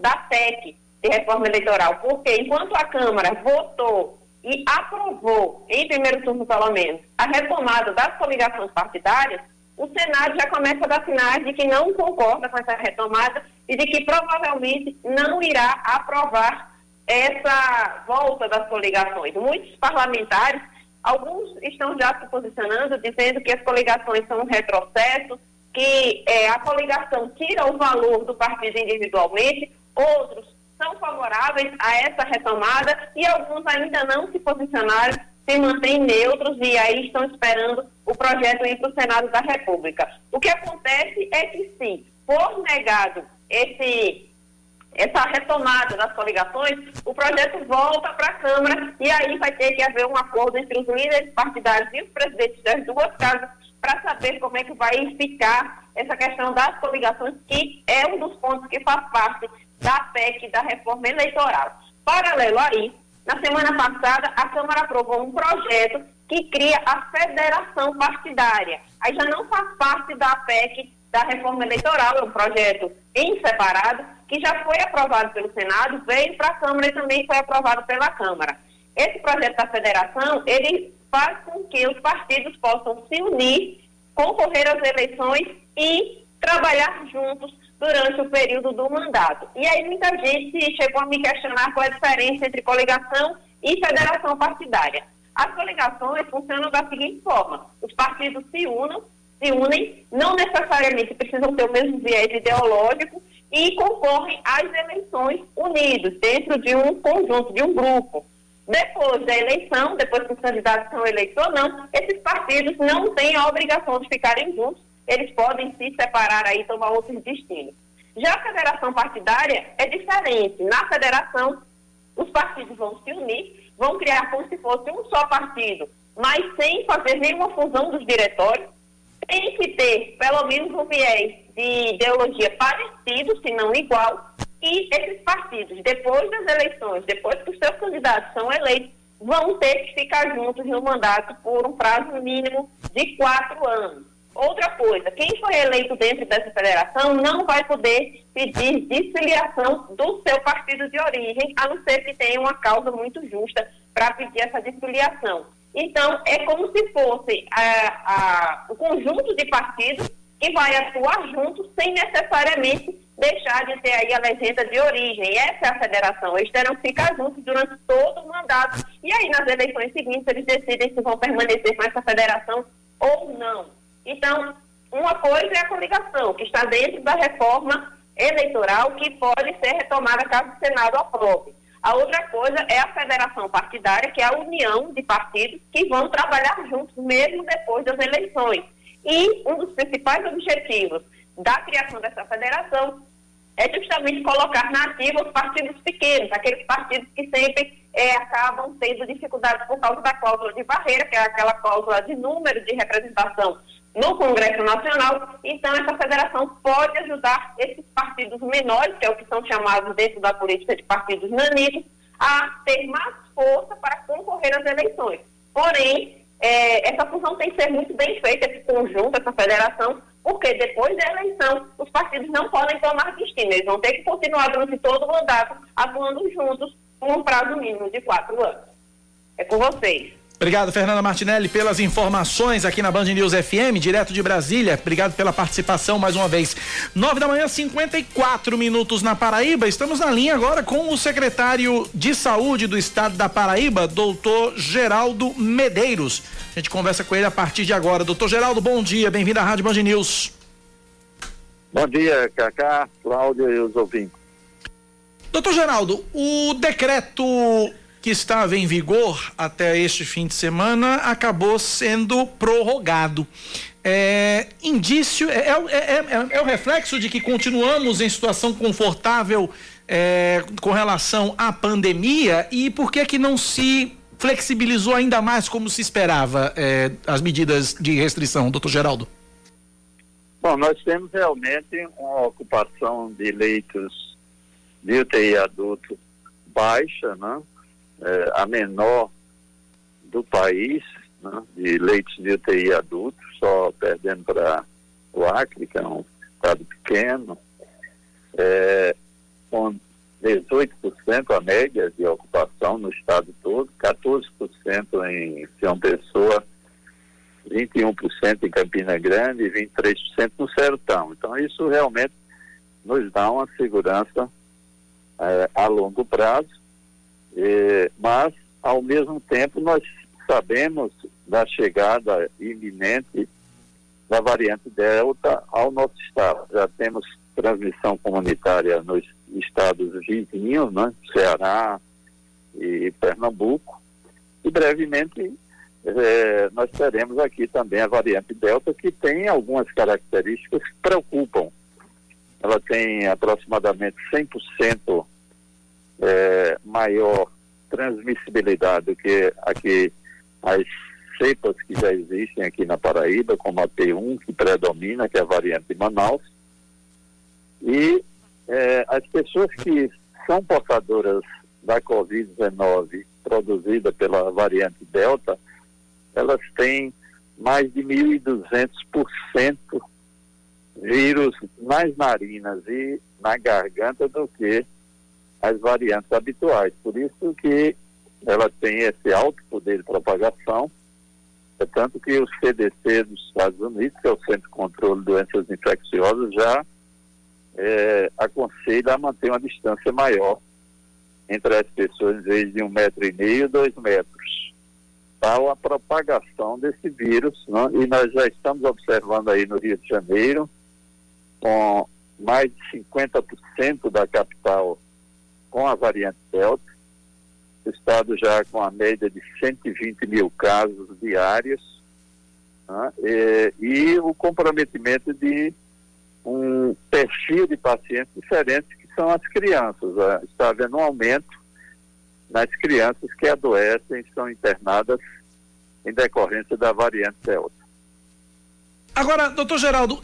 da PEC, de reforma eleitoral, porque enquanto a Câmara votou e aprovou, em primeiro turno pelo menos, a retomada das coligações partidárias, o Senado já começa a dar sinais de que não concorda com essa retomada e de que provavelmente não irá aprovar essa volta das coligações. Muitos parlamentares, alguns estão já se posicionando, dizendo que as coligações são um retrocesso, que a coligação tira o valor do partido individualmente, outros são favoráveis a essa retomada e alguns ainda não se posicionaram, se mantêm neutros e aí estão esperando o projeto ir para o Senado da República. O que acontece é que, se for negado essa retomada das coligações, o projeto volta para a Câmara e aí vai ter que haver um acordo entre os líderes partidários e os presidentes das duas casas para saber como é que vai ficar essa questão das coligações, que é um dos pontos que faz parte da PEC, da reforma eleitoral. Paralelo a isso, na semana passada, a Câmara aprovou um projeto que cria a Federação Partidária. Aí já não faz parte da PEC, da reforma eleitoral, é um projeto em separado, que já foi aprovado pelo Senado, veio para a Câmara e também foi aprovado pela Câmara. Esse projeto da federação, ele faz com que os partidos possam se unir, concorrer às eleições e trabalhar juntos durante o período do mandato. E aí muita gente chegou a me questionar qual é a diferença entre coligação e federação partidária. As coligações funcionam da seguinte forma: os partidos se unem, não necessariamente precisam ter o mesmo viés ideológico, e concorrem às eleições unidos, dentro de um conjunto, de um grupo. Depois da eleição, depois que os candidatos são eleitos ou não, esses partidos não têm a obrigação de ficarem juntos, eles podem se separar aí e tomar outros destinos. Já a federação partidária é diferente. Na federação, os partidos vão se unir, vão criar como se fosse um só partido, mas sem fazer nenhuma fusão dos diretórios. Tem que ter pelo menos um viés de ideologia parecido, se não igual, e esses partidos, depois das eleições, depois que os seus candidatos são eleitos, vão ter que ficar juntos no mandato por um prazo mínimo de 4 anos. Outra coisa, quem foi eleito dentro dessa federação não vai poder pedir desfiliação do seu partido de origem, a não ser que tenha uma causa muito justa para pedir essa desfiliação. Então, é como se fosse o conjunto de partidos que vai atuar juntos sem necessariamente deixar de ter aí a legenda de origem. Essa é a federação. Eles terão que ficar juntos durante todo o mandato. E aí, nas eleições seguintes, eles decidem se vão permanecer com essa federação ou não. Então, uma coisa é a coligação, que está dentro da reforma eleitoral, que pode ser retomada caso o Senado aprove. A outra coisa é a federação partidária, que é a união de partidos que vão trabalhar juntos mesmo depois das eleições. E um dos principais objetivos da criação dessa federação é justamente colocar na ativa os partidos pequenos, aqueles partidos que sempre acabam tendo dificuldades por causa da cláusula de barreira, que é aquela cláusula de número de representação no Congresso Nacional, então essa federação pode ajudar esses partidos menores, que é o que são chamados dentro da política de partidos nanitos, a ter mais força para concorrer às eleições. Porém, essa função tem que ser muito bem feita, esse conjunto, essa federação, porque depois da eleição os partidos não podem tomar destino, eles vão ter que continuar durante todo o mandato atuando juntos por um prazo mínimo de 4 anos. É com vocês. Obrigado, Fernanda Martinelli, pelas informações aqui na Band News FM, direto de Brasília. Obrigado pela participação mais uma vez. 9 da manhã, 54 minutos na Paraíba. Estamos na linha agora com o secretário de Saúde do Estado da Paraíba, doutor Geraldo Medeiros. A gente conversa com ele a partir de agora. Doutor Geraldo, bom dia. Bem-vindo à Rádio Band News. Bom dia, Cacá, Cláudia e os ouvintes. Doutor Geraldo, o decreto que estava em vigor até este fim de semana acabou sendo prorrogado. É o reflexo de que continuamos em situação confortável com relação à pandemia, e por que que não se flexibilizou ainda mais como se esperava as medidas de restrição, doutor Geraldo? Bom, nós temos realmente uma ocupação de leitos de UTI adulto baixa, né? A menor do país, né, de leitos de UTI adulto, só perdendo para o Acre, que é um estado pequeno, com 18% a média de ocupação no estado todo, 14% em João Pessoa, 21% em Campina Grande e 23% no Sertão. Então isso realmente nos dá uma segurança a longo prazo. Mas, ao mesmo tempo, nós sabemos da chegada iminente da variante Delta ao nosso estado. Já temos transmissão comunitária nos estados vizinhos, né? Ceará e Pernambuco. E, brevemente, nós teremos aqui também a variante Delta, que tem algumas características que preocupam. Ela tem aproximadamente 100% maior transmissibilidade do que aqui as cepas que já existem aqui na Paraíba, como a P1, que predomina, que é a variante de Manaus, e as pessoas que são portadoras da Covid-19 produzida pela variante Delta, elas têm mais de 1.200% vírus nas narinas e na garganta do que as variantes habituais. Por isso que ela tem esse alto poder de propagação, é tanto que o CDC dos Estados Unidos, que é o Centro de Controle de Doenças Infecciosas, já aconselha a manter uma distância maior entre as pessoas, em vez de 1,5 metro, 2 metros, para a propagação desse vírus, né? E nós já estamos observando aí no Rio de Janeiro, com mais de 50% da capital com a variante Delta, o estado já com a média de 120 mil casos diários, né? E o comprometimento de um perfil de pacientes diferente, que são as crianças. Está havendo um aumento nas crianças que adoecem e são internadas em decorrência da variante Delta. Agora, doutor Geraldo,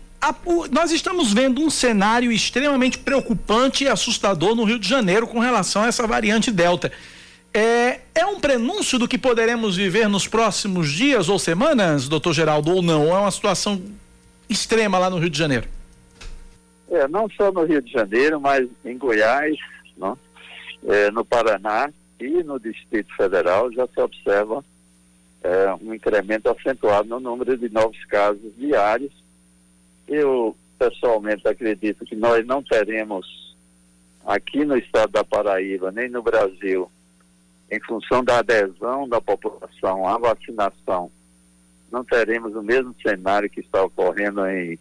nós estamos vendo um cenário extremamente preocupante e assustador no Rio de Janeiro com relação a essa variante Delta. É um prenúncio do que poderemos viver nos próximos dias ou semanas, doutor Geraldo, ou não? É uma situação extrema lá no Rio de Janeiro? Não só no Rio de Janeiro, mas em Goiás, não? No Paraná e no Distrito Federal já se observa um incremento acentuado no número de novos casos diários. Eu, pessoalmente, acredito que nós não teremos aqui no estado da Paraíba, nem no Brasil, em função da adesão da população à vacinação, não teremos o mesmo cenário que está ocorrendo em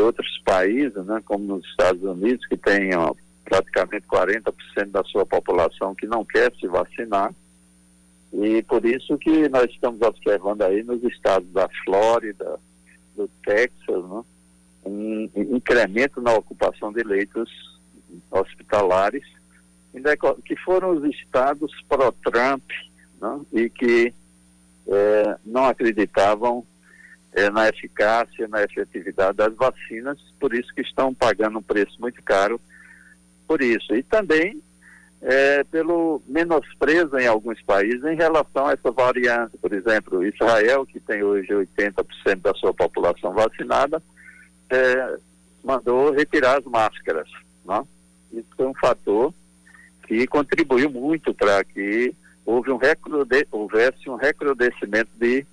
outros países, né, como nos Estados Unidos, que tem praticamente 40% da sua população que não quer se vacinar. E por isso que nós estamos observando aí nos estados da Flórida, do Texas, né, um incremento na ocupação de leitos hospitalares, que foram os estados pró-Trump, né, e que não acreditavam na eficácia, na efetividade das vacinas, por isso que estão pagando um preço muito caro por isso. E também pelo menosprezo em alguns países em relação a essa variante. Por exemplo, Israel, que tem hoje 80% da sua população vacinada, mandou retirar as máscaras, né? Isso é um fator que contribuiu muito para que houvesse um recrudescimento de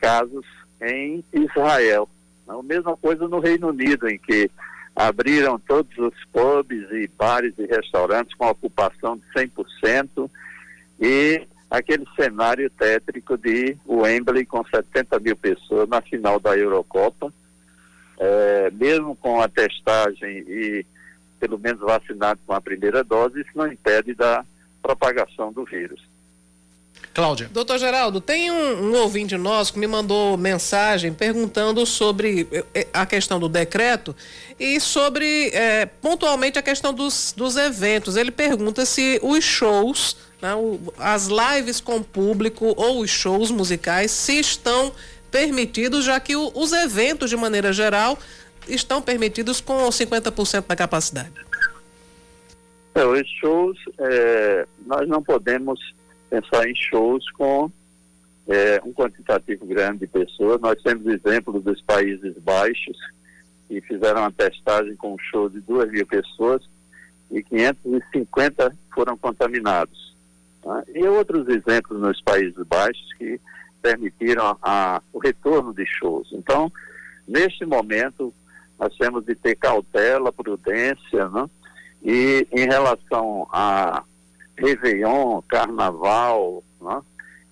casos em Israel. A mesma coisa no Reino Unido, em que abriram todos os pubs e bares e restaurantes com ocupação de 100% e aquele cenário tétrico de Wembley com 70 mil pessoas na final da Eurocopa, mesmo com a testagem e pelo menos vacinado com a primeira dose, isso não impede da propagação do vírus. Cláudia. Doutor Geraldo, tem um ouvinte nosso que me mandou mensagem perguntando sobre a questão do decreto e sobre, pontualmente, a questão dos eventos. Ele pergunta se os shows, né, as lives com público ou os shows musicais, se estão permitidos, já que os eventos, de maneira geral, estão permitidos com 50% da capacidade. Os shows, nós não podemos pensar em shows com um quantitativo grande de pessoas. Nós temos exemplo dos Países Baixos, que fizeram uma testagem com um show de 2 mil pessoas e 550 foram contaminados. Tá? E outros exemplos nos Países Baixos que permitiram o retorno de shows. Então, neste momento, nós temos de ter cautela, prudência, né? E em relação a Réveillon, Carnaval, né?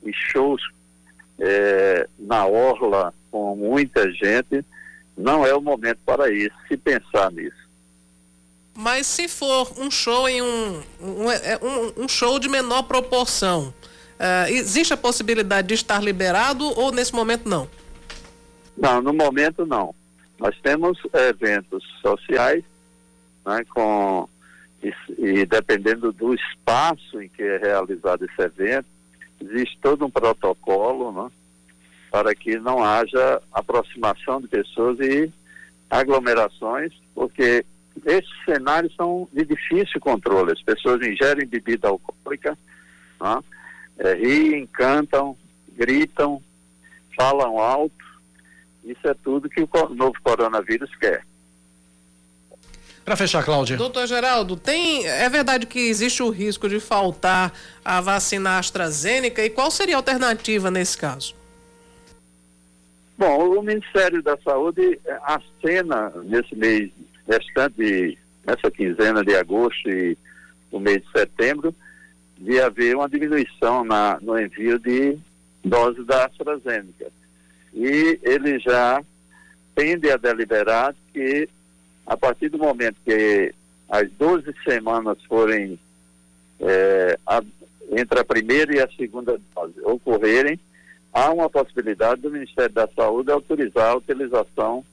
E shows na orla com muita gente, não é o momento para isso, se pensar nisso. Mas se for um show em um show de menor proporção, existe a possibilidade de estar liberado ou nesse momento não? Não, no momento não. Nós temos eventos sociais, né, e dependendo do espaço em que é realizado esse evento, existe todo um protocolo, né, para que não haja aproximação de pessoas e aglomerações, porque esses cenários são de difícil controle. As pessoas ingerem bebida alcoólica, né, riem, cantam, gritam, falam alto. Isso é tudo que o novo coronavírus quer. Para fechar, Cláudia. Doutor Geraldo, é verdade que existe o risco de faltar a vacina AstraZeneca e qual seria a alternativa nesse caso? Bom, o Ministério da Saúde acena nesse mês restante, nessa quinzena de agosto e no mês de setembro, de haver uma diminuição no envio de doses da AstraZeneca. E ele já tende a deliberar que, a partir do momento que as 12 semanas forem entre a primeira e a segunda dose ocorrerem, há uma possibilidade do Ministério da Saúde autorizar a utilização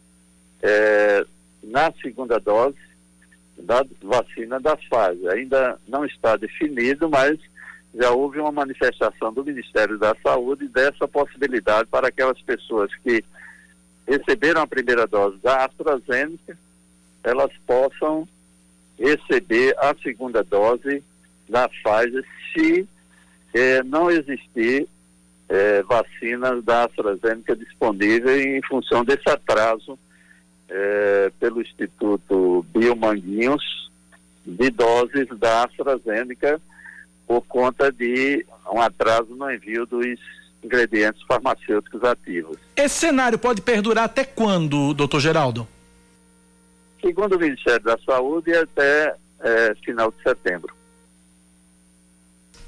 na segunda dose da vacina da Pfizer. Ainda não está definido, mas já houve uma manifestação do Ministério da Saúde dessa possibilidade para aquelas pessoas que receberam a primeira dose da AstraZeneca, elas possam receber a segunda dose da Pfizer se não existir vacinas da AstraZeneca disponível em função desse atraso pelo Instituto Biomanguinhos de doses da AstraZeneca por conta de um atraso no envio dos ingredientes farmacêuticos ativos. Esse cenário pode perdurar até quando, doutor Geraldo? Segundo o Ministério da Saúde, até final de setembro.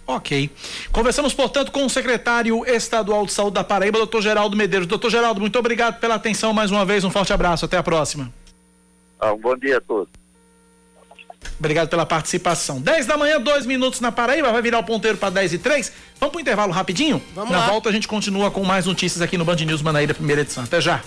Ok. Conversamos, portanto, com o secretário estadual de saúde da Paraíba, doutor Geraldo Medeiros. Doutor Geraldo, muito obrigado pela atenção mais uma vez, um forte abraço, até a próxima. Um bom dia a todos. Obrigado pela participação. 10 da manhã, 2 minutos na Paraíba, vai virar o ponteiro para 10:03. Vamos pro intervalo rapidinho? Vamos lá. Na volta a gente continua com mais notícias aqui no Band News Manaíra, primeira edição. Até já.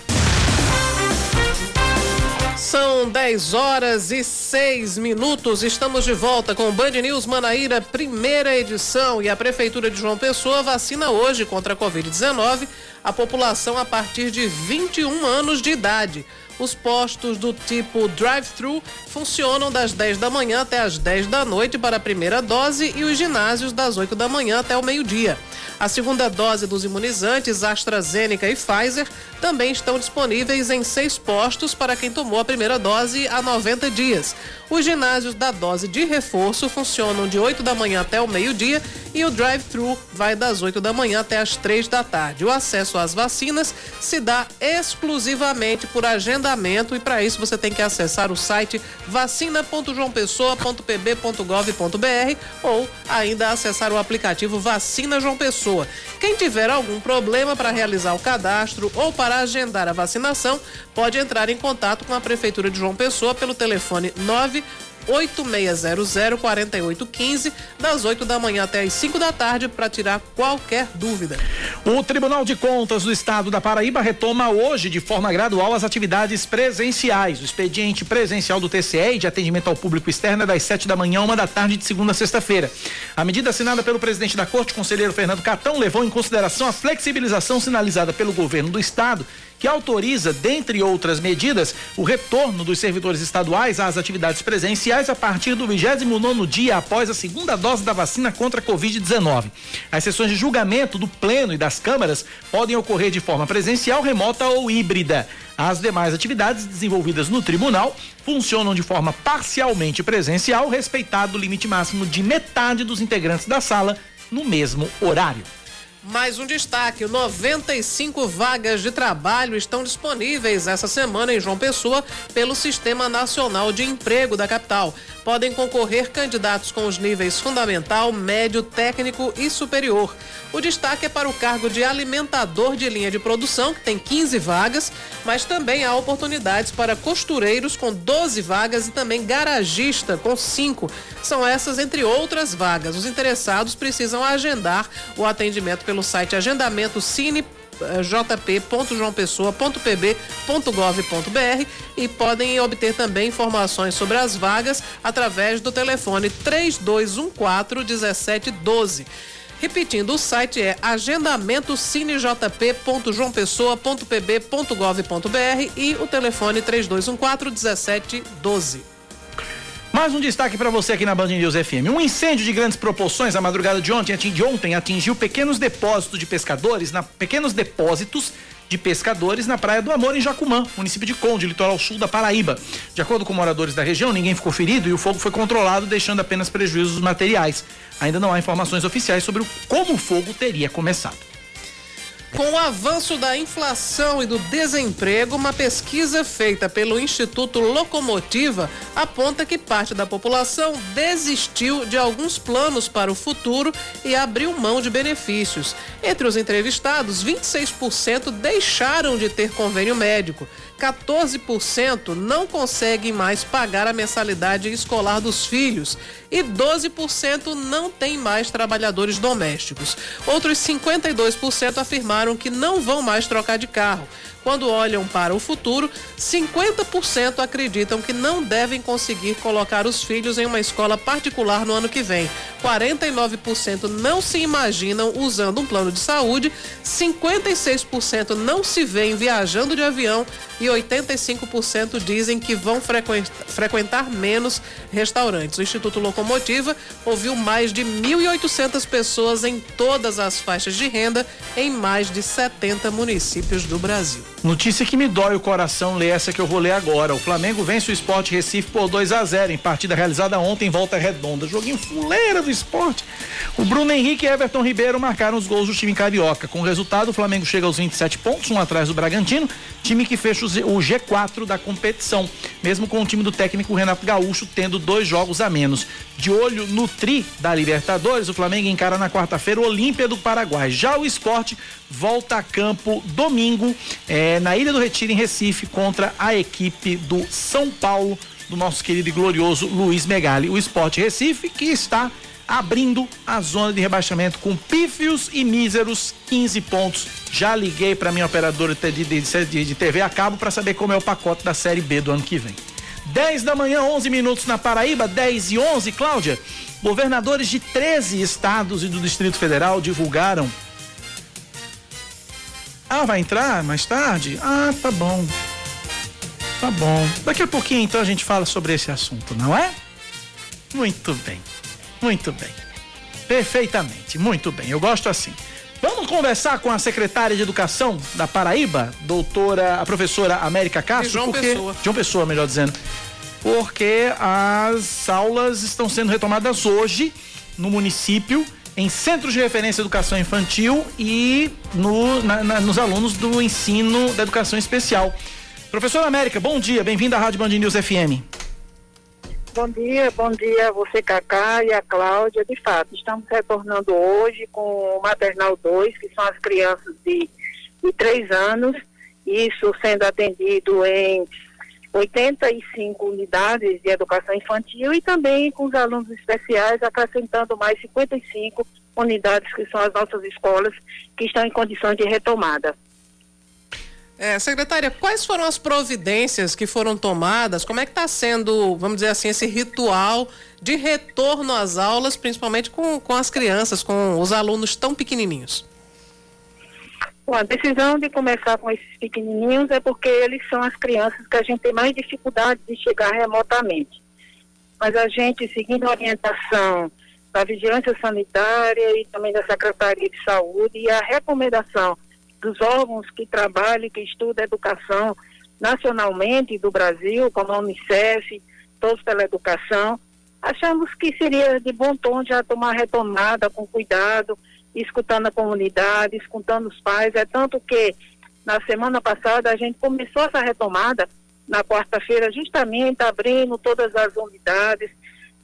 São 10:06. Estamos de volta com Band News Manaíra, primeira edição. E a Prefeitura de João Pessoa vacina hoje contra a Covid-19 a população a partir de 21 anos de idade. Os postos do tipo drive-thru funcionam das 10 da manhã até as 10 da noite para a primeira dose e os ginásios das 8 da manhã até o meio-dia. A segunda dose dos imunizantes AstraZeneca e Pfizer também estão disponíveis em 6 postos para quem tomou a primeira dose há 90 dias. Os ginásios da dose de reforço funcionam de 8 da manhã até o meio-dia e o drive-thru vai das 8 da manhã até as 3 da tarde. O acesso às vacinas se dá exclusivamente por agendamento e para isso você tem que acessar o site vacina.joaopessoa.pb.gov.br ou ainda acessar o aplicativo Vacina João Pessoa. Quem tiver algum problema para realizar o cadastro ou para agendar a vacinação, pode entrar em contato com a Prefeitura de João Pessoa pelo telefone 98600-4815, das 8 da manhã até as 5 da tarde, para tirar qualquer dúvida. O Tribunal de Contas do Estado da Paraíba retoma hoje, de forma gradual, as atividades presenciais. O expediente presencial do TCE de atendimento ao público externo é das 7 da manhã, 1 da tarde, de segunda a sexta-feira. A medida assinada pelo presidente da Corte, conselheiro Fernando Catão, levou em consideração a flexibilização sinalizada pelo governo do Estado, que autoriza, dentre outras medidas, o retorno dos servidores estaduais às atividades presenciais a partir do 29º dia após a segunda dose da vacina contra a Covid-19. As sessões de julgamento do Pleno e das câmaras podem ocorrer de forma presencial, remota ou híbrida. As demais atividades desenvolvidas no tribunal funcionam de forma parcialmente presencial, respeitado o limite máximo de metade dos integrantes da sala no mesmo horário. Mais um destaque, 95 vagas de trabalho estão disponíveis essa semana em João Pessoa pelo Sistema Nacional de Emprego da capital. Podem concorrer candidatos com os níveis fundamental, médio, técnico e superior. O destaque é para o cargo de alimentador de linha de produção, que tem 15 vagas, mas também há oportunidades para costureiros com 12 vagas e também garagista com 5. São essas, entre outras vagas. Os interessados precisam agendar o atendimento pelo site agendamento jp.joaopessoa.pb.gov.br e podem obter também informações sobre as vagas através do telefone 3214-1712. Repetindo, o site é agendamentocinejp.joaopessoa.pb.gov.br e o telefone 3214-1712. Mais um destaque para você aqui na Band News FM. Um incêndio de grandes proporções na madrugada de ontem atingiu pequenos depósitos de pescadores na Praia do Amor, em Jacumã, município de Conde, litoral sul da Paraíba. De acordo com moradores da região, ninguém ficou ferido e o fogo foi controlado, deixando apenas prejuízos materiais. Ainda não há informações oficiais sobre como o fogo teria começado. Com o avanço da inflação e do desemprego, uma pesquisa feita pelo Instituto Locomotiva aponta que parte da população desistiu de alguns planos para o futuro e abriu mão de benefícios. Entre os entrevistados, 26% deixaram de ter convênio médico, 14% não conseguem mais pagar a mensalidade escolar dos filhos e 12% não tem mais trabalhadores domésticos. Outros 52% afirmaram que não vão mais trocar de carro. Quando olham para o futuro, 50% acreditam que não devem conseguir colocar os filhos em uma escola particular no ano que vem. 49% não se imaginam usando um plano de saúde, 56% não se veem viajando de avião e 85% dizem que vão frequentar menos restaurantes. O Instituto Locomotiva ouviu mais de 1.800 pessoas em todas as faixas de renda em mais de 70 municípios do Brasil. Notícia que me dói o coração ler essa que eu vou ler agora. O Flamengo vence o Sport Recife por 2-0 em partida realizada ontem em Volta Redonda. Joguinho fuleira do Sport. O Bruno Henrique e Everton Ribeiro marcaram os gols do time carioca. Com o resultado, o Flamengo chega aos 27 pontos, um atrás do Bragantino, time que fecha o G4 da competição, mesmo com o time do técnico Renato Gaúcho tendo 2 jogos a menos. De olho no tri da Libertadores, o Flamengo encara na quarta-feira o Olímpia do Paraguai. Já o Sport volta a campo domingo na Ilha do Retiro, em Recife, contra a equipe do São Paulo, do nosso querido e glorioso Luiz Megali. O Sport Recife, que está abrindo a zona de rebaixamento com pífios e míseros 15 pontos. Já liguei para minha operadora de TV a cabo para saber como é o pacote da Série B do ano que vem. 10 da manhã, 11 minutos na Paraíba, 10:11, Cláudia. Governadores de 13 estados e do Distrito Federal divulgaram Ah, vai entrar mais tarde? Ah, tá bom. Tá bom. Daqui a pouquinho, então, a gente fala sobre esse assunto, não é? Muito bem. Muito bem. Perfeitamente. Muito bem. Eu gosto assim. Vamos conversar com a secretária de Educação da Paraíba, a professora América Castro. João Pessoa, melhor dizendo. Porque as aulas estão sendo retomadas hoje no município, em centros de referência à educação infantil e nos alunos do ensino da educação especial. Professora América, bom dia. Bem-vinda à Rádio Band News FM. Bom dia a você, Cacá, e a Cláudia. De fato, estamos retornando hoje com o Maternal 2, que são as crianças de 3 anos, isso sendo atendido em 85 unidades de educação infantil e também com os alunos especiais, acrescentando mais 55 unidades, que são as nossas escolas, que estão em condições de retomada. Secretária, quais foram as providências que foram tomadas? Como é que está sendo, vamos dizer assim, esse ritual de retorno às aulas, principalmente com as crianças, com os alunos tão pequenininhos? Bom, a decisão de começar com esses pequenininhos é porque eles são as crianças que a gente tem mais dificuldade de chegar remotamente. Mas a gente, seguindo a orientação da Vigilância Sanitária e também da Secretaria de Saúde e a recomendação dos órgãos que trabalham e que estudam a educação nacionalmente do Brasil, como a Unicef, todos pela educação, achamos que seria de bom tom já tomar a retomada com cuidado, escutando a comunidade, escutando os pais. É tanto que na semana passada a gente começou essa retomada na quarta-feira, justamente abrindo todas as unidades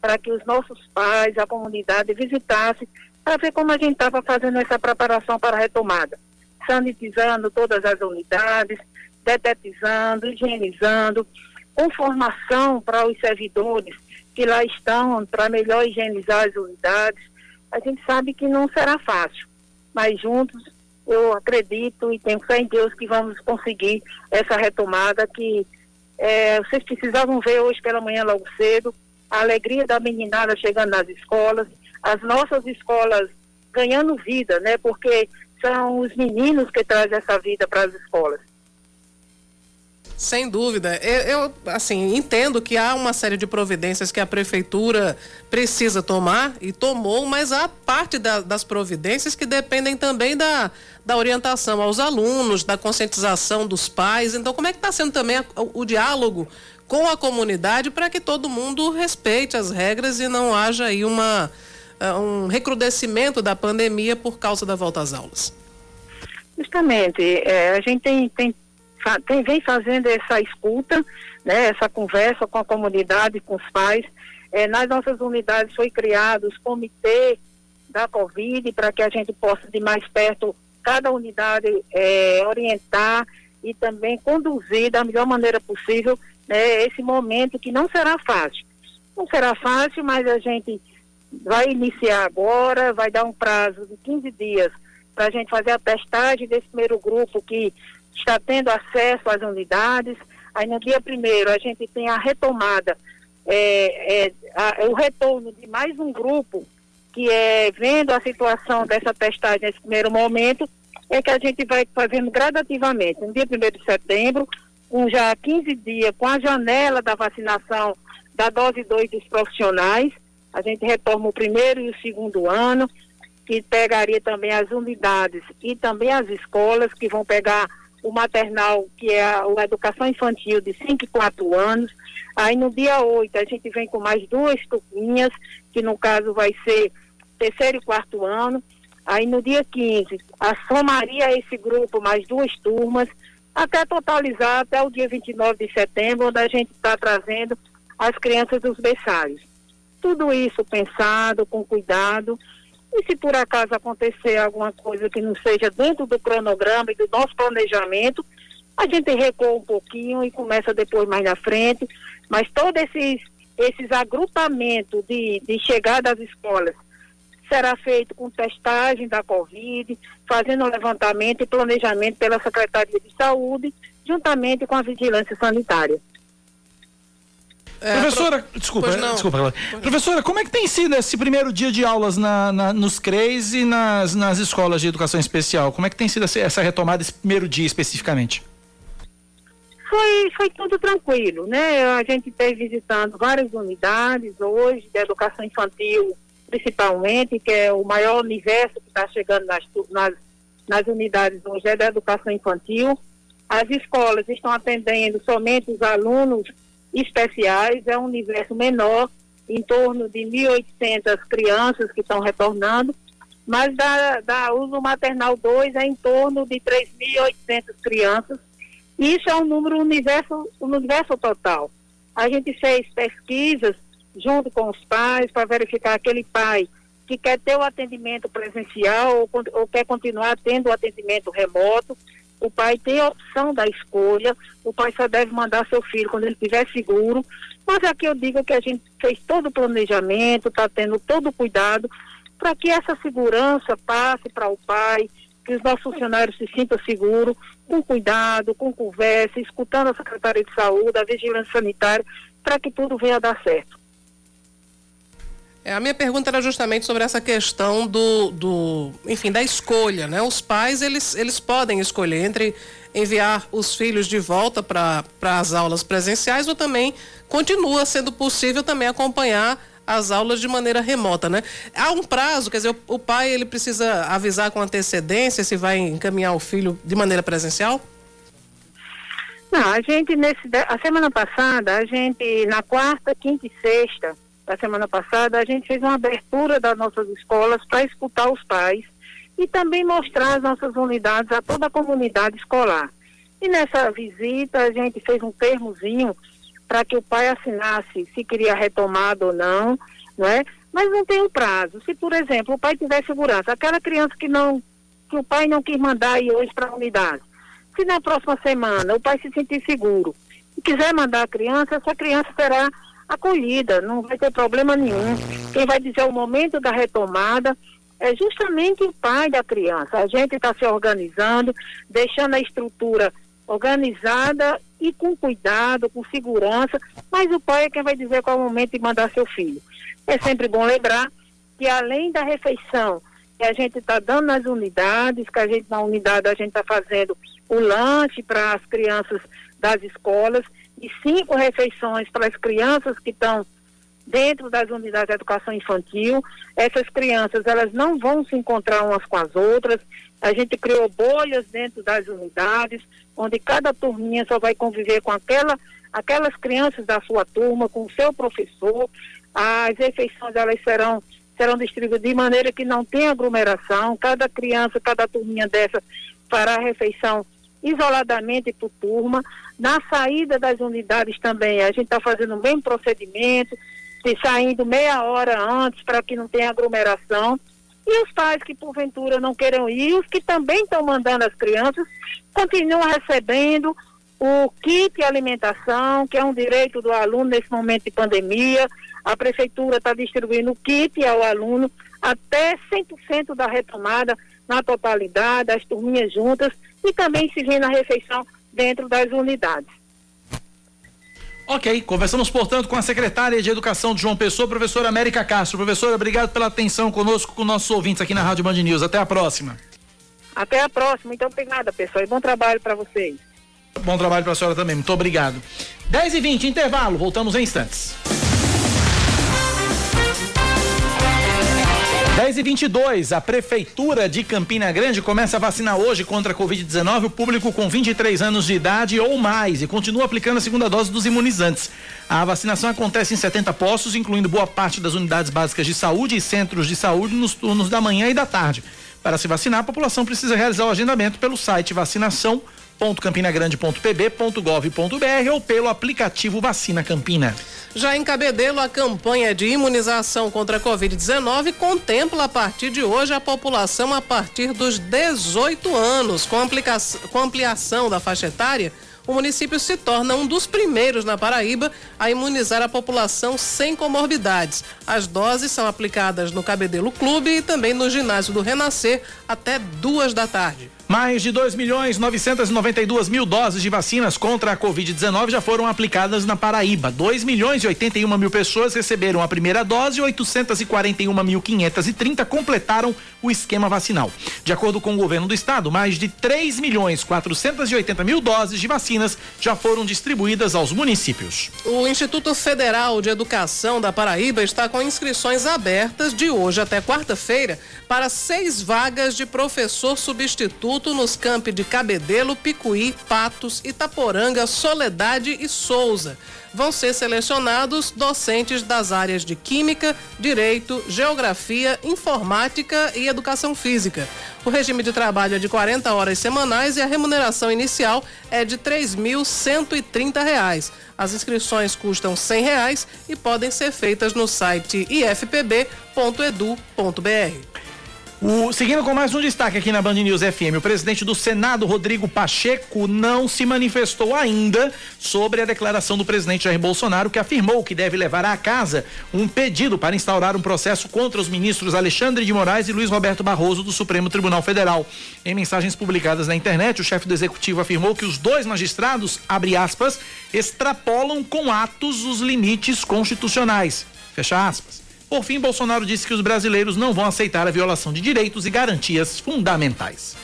para que os nossos pais, a comunidade visitassem para ver como a gente estava fazendo essa preparação para a retomada. Sanitizando todas as unidades, detetizando, higienizando, com formação para os servidores que lá estão para melhor higienizar as unidades. A gente sabe que não será fácil, mas juntos eu acredito e tenho fé em Deus que vamos conseguir essa retomada que vocês precisavam ver hoje pela manhã logo cedo, a alegria da meninada chegando nas escolas, as nossas escolas ganhando vida, né? Porque são os meninos que trazem essa vida para as escolas. Sem dúvida. Eu assim, entendo que há uma série de providências que a prefeitura precisa tomar e tomou, mas há parte das providências que dependem também da orientação aos alunos, da conscientização dos pais. Então, como é que está sendo também o diálogo com a comunidade para que todo mundo respeite as regras e não haja aí um recrudescimento da pandemia por causa da volta às aulas? Justamente, a gente vem fazendo essa escuta, né, essa conversa com a comunidade, com os pais. Nas nossas unidades foi criado o comitê da Covid para que a gente possa de mais perto cada unidade orientar e também conduzir da melhor maneira possível, né, esse momento que não será fácil. Não será fácil, mas a gente vai iniciar agora, vai dar um prazo de 15 dias para a gente fazer a testagem desse primeiro grupo que está tendo acesso às unidades. Aí no dia 1º a gente tem a retomada, o retorno de mais um grupo que vendo a situação dessa testagem nesse primeiro momento, é que a gente vai fazendo gradativamente. No dia 1º de setembro, com já 15 dias, com a janela da vacinação da dose 2 dos profissionais, a gente retoma o 1º e o 2º ano, que pegaria também as unidades e também as escolas, que vão pegar o maternal, que é a educação infantil de 5 e 4 anos. Aí no dia 8 a gente vem com mais 2 turminhas, que no caso vai ser 3º e 4º ano. Aí no dia 15 somaria a esse grupo mais 2 turmas, até totalizar até o dia 29 de setembro, onde a gente está trazendo as crianças dos berçários. Tudo isso pensado, com cuidado, e se por acaso acontecer alguma coisa que não seja dentro do cronograma e do nosso planejamento, a gente recua um pouquinho e começa depois mais na frente, mas todos esses agrupamentos de chegada às escolas será feito com testagem da Covid, fazendo um levantamento e planejamento pela Secretaria de Saúde, juntamente com a Vigilância Sanitária. Professora, desculpa. Professora, como é que tem sido esse primeiro dia de aulas nos CREs e nas escolas de educação especial? Como é que tem sido essa retomada, esse primeiro dia especificamente? Foi tudo tranquilo, né? A gente está visitando várias unidades hoje, da educação infantil principalmente, que é o maior universo que está chegando nas unidades hoje, é da educação infantil. As escolas estão atendendo somente os alunos especiais, é um universo menor, em torno de 1.800 crianças que estão retornando, mas da uso maternal 2 é em torno de 3.800 crianças. Isso é um número universo total. A gente fez pesquisas junto com os pais para verificar aquele pai que quer ter o atendimento presencial ou quer continuar tendo o atendimento remoto. O pai tem a opção da escolha, o pai só deve mandar seu filho quando ele estiver seguro. Mas aqui eu digo que a gente fez todo o planejamento, está tendo todo o cuidado para que essa segurança passe para o pai, que os nossos funcionários se sintam seguros, com cuidado, com conversa, escutando a Secretaria de Saúde, a Vigilância Sanitária, para que tudo venha a dar certo. A minha pergunta era justamente sobre essa questão da escolha, né? Os pais, eles podem escolher entre enviar os filhos de volta para as aulas presenciais ou também continua sendo possível também acompanhar as aulas de maneira remota, né? Há um prazo, quer dizer, o pai ele precisa avisar com antecedência se vai encaminhar o filho de maneira presencial? Não, a semana passada, na quarta, quinta e sexta da semana passada, a gente fez uma abertura das nossas escolas para escutar os pais e também mostrar as nossas unidades a toda a comunidade escolar. E nessa visita, a gente fez um termozinho para que o pai assinasse se queria retomada ou não, né? Mas não tem um prazo. Se, por exemplo, o pai tiver segurança, aquela criança que o pai não quis mandar ir hoje para a unidade, se na próxima semana o pai se sentir seguro e quiser mandar a criança, essa criança será acolhida, não vai ter problema nenhum. Quem vai dizer o momento da retomada é justamente o pai da criança. A gente está se organizando, deixando a estrutura organizada e com cuidado, com segurança, mas o pai é quem vai dizer qual é o momento de mandar seu filho. É sempre bom lembrar que além da refeição que a gente está dando nas unidades, na unidade a gente está fazendo o lanche para as crianças das escolas e 5 refeições para as crianças que estão dentro das unidades de educação infantil. Essas crianças, elas não vão se encontrar umas com as outras. A gente criou bolhas dentro das unidades, onde cada turminha só vai conviver com aquelas crianças da sua turma, com o seu professor. As refeições, elas serão distribuídas de maneira que não tenha aglomeração. Cada turminha dessa fará a refeição isoladamente por turma. Na saída das unidades também, a gente está fazendo o mesmo procedimento, e saindo meia hora antes para que não tenha aglomeração. E os pais que porventura não queiram ir, os que também estão mandando as crianças, continuam recebendo o kit alimentação, que é um direito do aluno nesse momento de pandemia. A prefeitura está distribuindo o kit ao aluno até 100% da retomada, na totalidade, as turminhas juntas, e também se vê na refeição dentro das unidades. Ok, conversamos, portanto, com a secretária de Educação de João Pessoa, professora América Castro. Professora, obrigado pela atenção conosco, com nossos ouvintes aqui na Rádio Band News. Até a próxima. Até a próxima. Então, não tem nada, pessoal. E bom trabalho para vocês. Bom trabalho para a senhora também. Muito obrigado. 10h20, intervalo. Voltamos em instantes. 10h22, a Prefeitura de Campina Grande começa a vacinar hoje contra a Covid-19 o público com 23 anos de idade ou mais e continua aplicando a segunda dose dos imunizantes. A vacinação acontece em 70 postos, incluindo boa parte das unidades básicas de saúde e centros de saúde nos turnos da manhã e da tarde. Para se vacinar, a população precisa realizar o agendamento pelo site vacinação.campinagrande.pb.gov.br ou pelo aplicativo Vacina Campina. Já em Cabedelo, a campanha de imunização contra a Covid-19 contempla a partir de hoje a população a partir dos 18 anos. Com ampliação da faixa etária, o município se torna um dos primeiros na Paraíba a imunizar a população sem comorbidades. As doses são aplicadas no Cabedelo Clube e também no ginásio do Renascer até 2 da tarde. Mais de 2.992.000 doses de vacinas contra a Covid-19 já foram aplicadas na Paraíba. 2.081.000 pessoas receberam a primeira dose e 841.530 completaram o esquema vacinal. De acordo com o governo do estado, mais de 3.480.000 doses de vacinas já foram distribuídas aos municípios. O Instituto Federal de Educação da Paraíba está com inscrições abertas de hoje até quarta-feira para 6 vagas de professor substituto nos campi de Cabedelo, Picuí, Patos, Itaporanga, Soledade e Souza. Vão ser selecionados docentes das áreas de Química, Direito, Geografia, Informática e Educação Física. O regime de trabalho é de 40 horas semanais e a remuneração inicial é de R$ 3.130. As inscrições custam R$ 100 e podem ser feitas no site ifpb.edu.br. Seguindo com mais um destaque aqui na Band News FM, o presidente do Senado, Rodrigo Pacheco, não se manifestou ainda sobre a declaração do presidente Jair Bolsonaro, que afirmou que deve levar à casa um pedido para instaurar um processo contra os ministros Alexandre de Moraes e Luiz Roberto Barroso do Supremo Tribunal Federal. Em mensagens publicadas na internet, o chefe do executivo afirmou que os dois magistrados, abre aspas, extrapolam com atos os limites constitucionais, fecha aspas. Por fim, Bolsonaro disse que os brasileiros não vão aceitar a violação de direitos e garantias fundamentais.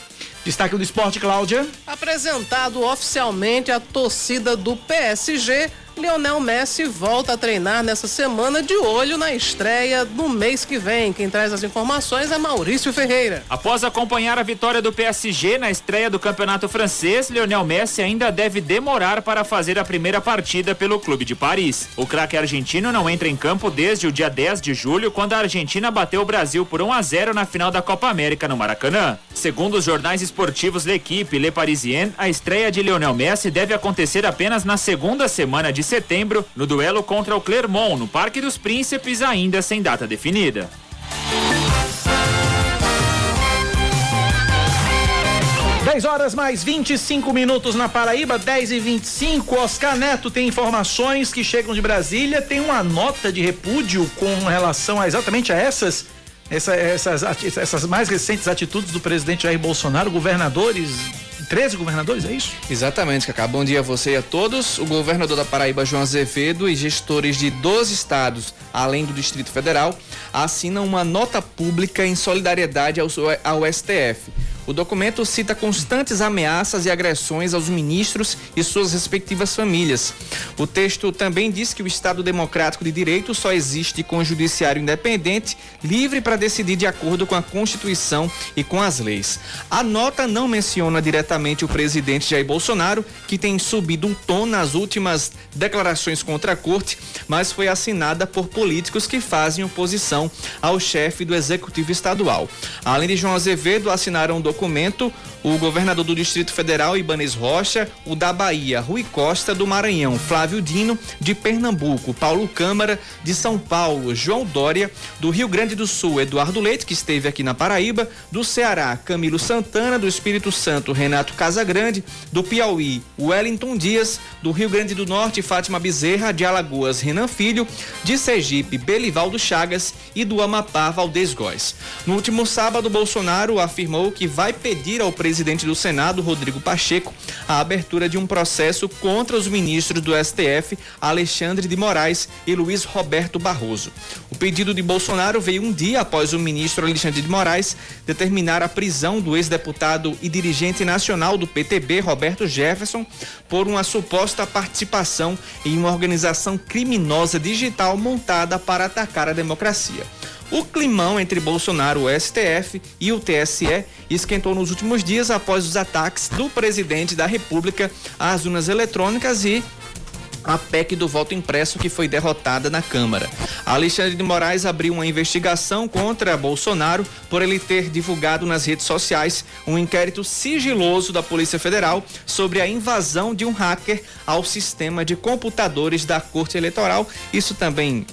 Destaque do esporte, Cláudia. Apresentado oficialmente à torcida do PSG, Lionel Messi volta a treinar nessa semana, de olho na estreia no mês que vem. Quem traz as informações é Maurício Ferreira. Após acompanhar a vitória do PSG na estreia do Campeonato Francês, Lionel Messi ainda deve demorar para fazer a primeira partida pelo clube de Paris. O craque argentino não entra em campo desde o dia 10 de julho, quando a Argentina bateu o Brasil por 1-0 na final da Copa América no Maracanã. Segundo os jornais esportivos L'Equipe e Le Parisien, a estreia de Lionel Messi deve acontecer apenas na segunda semana de setembro, no duelo contra o Clermont, no Parque dos Príncipes, ainda sem data definida. Horas mais 25 minutos na Paraíba, 10h25. Oscar Neto tem informações que chegam de Brasília, tem uma nota de repúdio com relação a exatamente a essas mais recentes atitudes do presidente Jair Bolsonaro. 13 governadores, é isso? Exatamente, Cacá. Bom dia a você e a todos. O governador da Paraíba, João Azevedo, e gestores de 12 estados, além do Distrito Federal, assinam uma nota pública em solidariedade ao STF. O documento cita constantes ameaças e agressões aos ministros e suas respectivas famílias. O texto também diz que o Estado Democrático de Direito só existe com o judiciário independente, livre para decidir de acordo com a Constituição e com as leis. A nota não menciona diretamente o presidente Jair Bolsonaro, que tem subido um tom nas últimas declarações contra a corte, mas foi assinada por políticos que fazem oposição ao chefe do Executivo Estadual. Além de João Azevedo, assinaram documento o governador do Distrito Federal, Ibanez Rocha, o da Bahia, Rui Costa, do Maranhão, Flávio Dino, de Pernambuco, Paulo Câmara, de São Paulo, João Dória, do Rio Grande do Sul, Eduardo Leite, que esteve aqui na Paraíba, do Ceará, Camilo Santana, do Espírito Santo, Renato Casagrande, do Piauí, Wellington Dias, do Rio Grande do Norte, Fátima Bezerra, de Alagoas, Renan Filho, de Sergipe, Belivaldo Chagas e do Amapá, Valdez Góes. No último sábado, Bolsonaro afirmou que vai pedir ao presidente do Senado, Rodrigo Pacheco, a abertura de um processo contra os ministros do STF, Alexandre de Moraes e Luiz Roberto Barroso. O pedido de Bolsonaro veio um dia após o ministro Alexandre de Moraes determinar a prisão do ex-deputado e dirigente nacional do PTB, Roberto Jefferson, por uma suposta participação em uma organização criminosa digital montada para atacar a democracia. O climão entre Bolsonaro, o STF e o TSE esquentou nos últimos dias após os ataques do presidente da República às urnas eletrônicas e a PEC do voto impresso, que foi derrotada na Câmara. Alexandre de Moraes abriu uma investigação contra Bolsonaro por ele ter divulgado nas redes sociais um inquérito sigiloso da Polícia Federal sobre a invasão de um hacker ao sistema de computadores da Corte Eleitoral. Isso também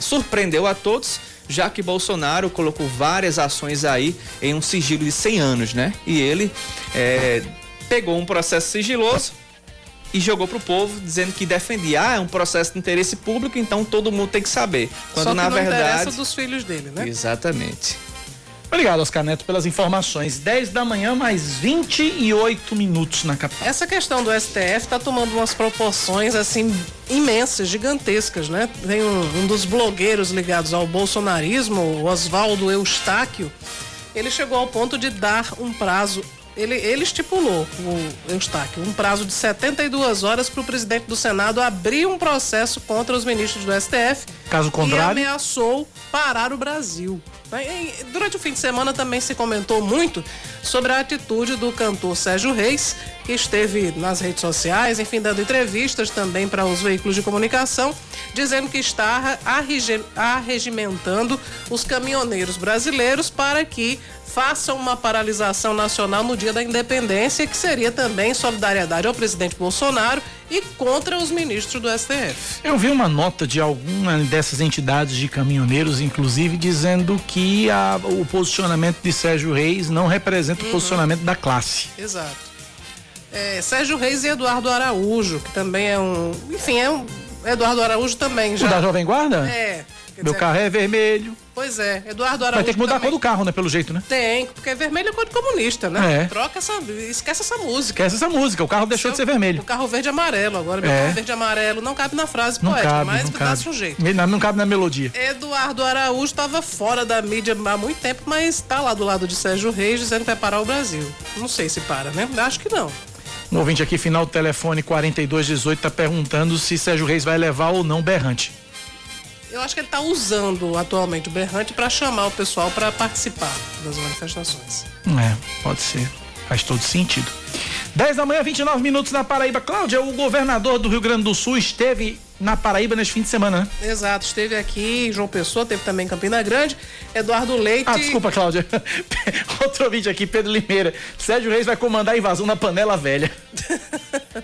surpreendeu a todos, já que Bolsonaro colocou várias ações aí em um sigilo de 100 anos, né? E ele pegou um processo sigiloso e jogou pro povo, dizendo que defendia, é um processo de interesse público, então todo mundo tem que saber. Quando, na verdade, interessa dos filhos dele, né? Exatamente. Obrigado, Oscar Neto, pelas informações. 10 da manhã, mais 28 minutos na capital. Essa questão do STF está tomando umas proporções, assim, imensas, gigantescas, né? Tem um dos blogueiros ligados ao bolsonarismo, o Oswaldo Eustáquio, ele chegou ao ponto de dar um prazo, ele estipulou, o Eustáquio, um prazo de 72 horas para o presidente do Senado abrir um processo contra os ministros do STF. Caso contrário... E ameaçou parar o Brasil. Durante o fim de semana também se comentou muito sobre a atitude do cantor Sérgio Reis, que esteve nas redes sociais, enfim, dando entrevistas também para os veículos de comunicação, dizendo que está arregimentando os caminhoneiros brasileiros para que façam uma paralisação nacional no dia da independência, que seria também solidariedade ao presidente Bolsonaro e contra os ministros do STF. Eu vi uma nota de alguma dessas entidades de caminhoneiros, inclusive, dizendo que o posicionamento de Sérgio Reis não representa o posicionamento da classe. Exato. Sérgio Reis e Eduardo Araújo, que também é um... Enfim, é um... Eduardo Araújo também já... O da Jovem Guarda? É. Meu carro é vermelho. Pois é, Eduardo Araújo. Vai ter que mudar também a cor do carro, né? Pelo jeito, né? Tem, porque vermelho é cor de comunista, né? É. Troca essa. Esquece essa música. Esquece essa música, o carro deixou de ser vermelho. O carro verde e amarelo, agora meu carro verde e amarelo. Não cabe na frase poética, cabe, mas dá-se um jeito. Não cabe na melodia. Eduardo Araújo estava fora da mídia há muito tempo, mas está lá do lado de Sérgio Reis dizendo que vai parar o Brasil. Não sei se para, né? Acho que não. Um ouvinte aqui, final do telefone 4218, está perguntando se Sérgio Reis vai levar ou não berrante. Eu acho que ele está usando atualmente o berrante para chamar o pessoal para participar das manifestações. Pode ser. Faz todo sentido. 10 da manhã, 29 minutos na Paraíba. Cláudia, o governador do Rio Grande do Sul esteve na Paraíba neste fim de semana, né? Exato, esteve aqui em João Pessoa, teve também em Campina Grande, Eduardo Leite... Ah, desculpa, Cláudia. Outro vídeo aqui, Pedro Limeira. Sérgio Reis vai comandar a invasão na Panela Velha.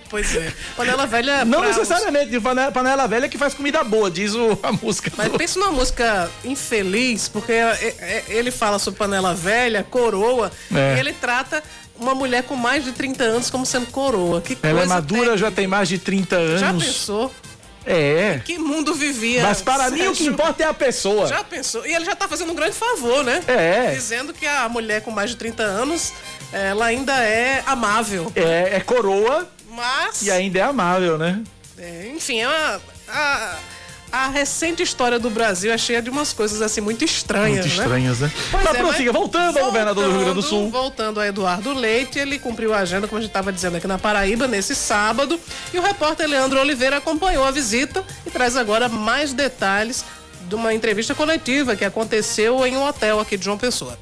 Pois é. Panela Velha... Não necessariamente, Panela Velha que faz comida boa, diz a música. Mas pensa numa música infeliz, porque ele fala sobre Panela Velha, coroa, e ele trata... uma mulher com mais de 30 anos como sendo coroa. Que coisa. Ela é madura, já tem mais de 30 anos. Já pensou? É. Em que mundo vivia? Mas para mim o que importa é a pessoa. Já pensou? E ele já tá fazendo um grande favor, né? É. Dizendo que a mulher com mais de 30 anos, ela ainda é amável. É coroa, mas... E ainda é amável, né? Enfim, é uma... A recente história do Brasil é cheia de umas coisas assim muito estranhas, né? Mas prossiga, voltando ao governador do Rio Grande do Sul. Voltando a Eduardo Leite, ele cumpriu a agenda, como a gente estava dizendo aqui na Paraíba, nesse sábado. E o repórter Leandro Oliveira acompanhou a visita e traz agora mais detalhes de uma entrevista coletiva que aconteceu em um hotel aqui de João Pessoa.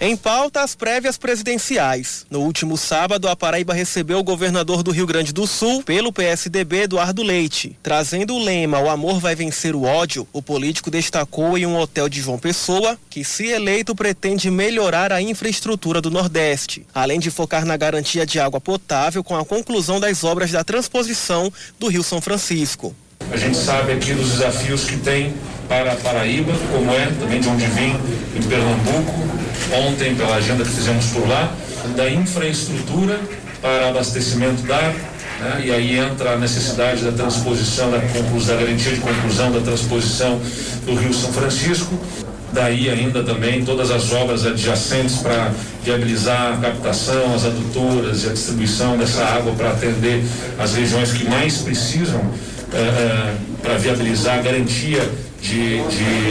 Em pauta, as prévias presidenciais. No último sábado, a Paraíba recebeu o governador do Rio Grande do Sul pelo PSDB, Eduardo Leite. Trazendo o lema "O amor vai vencer o ódio", o político destacou em um hotel de João Pessoa que, se eleito, pretende melhorar a infraestrutura do Nordeste, além de focar na garantia de água potável com a conclusão das obras da transposição do Rio São Francisco. A gente sabe aqui dos desafios que tem para a Paraíba, como é também de onde vim, em Pernambuco, ontem pela agenda que fizemos por lá, da infraestrutura para abastecimento da água, né? E aí entra a necessidade da transposição, da garantia de conclusão da transposição do Rio São Francisco. Daí ainda também todas as obras adjacentes para viabilizar a captação, as adutoras e a distribuição dessa água para atender as regiões que mais precisam, para viabilizar a garantia de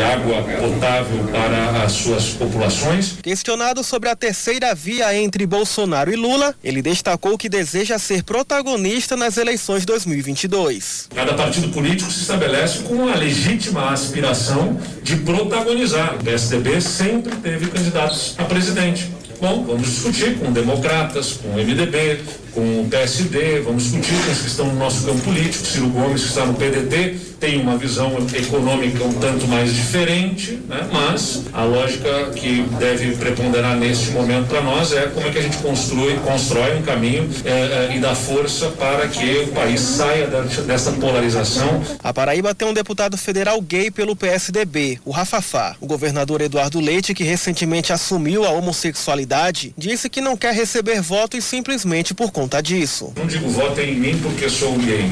água potável para as suas populações. Questionado sobre a terceira via entre Bolsonaro e Lula, ele destacou que deseja ser protagonista nas eleições 2022. Cada partido político se estabelece com a legítima aspiração de protagonizar. O PSDB sempre teve candidatos a presidente. Bom, vamos discutir com democratas, com o MDB, com o PSD, vamos discutir com os que estão no nosso campo político. Ciro Gomes, que está no PDT, tem uma visão econômica um tanto mais diferente, né? Mas a lógica que deve preponderar neste momento para nós é como é que a gente constrói um caminho e dá força para que o país saia dessa polarização. A Paraíba tem um deputado federal gay pelo PSDB, o Rafafá. O governador Eduardo Leite, que recentemente assumiu a homossexualidade cidade, disse que não quer receber votos simplesmente por conta disso. Não digo votem em mim porque sou gay.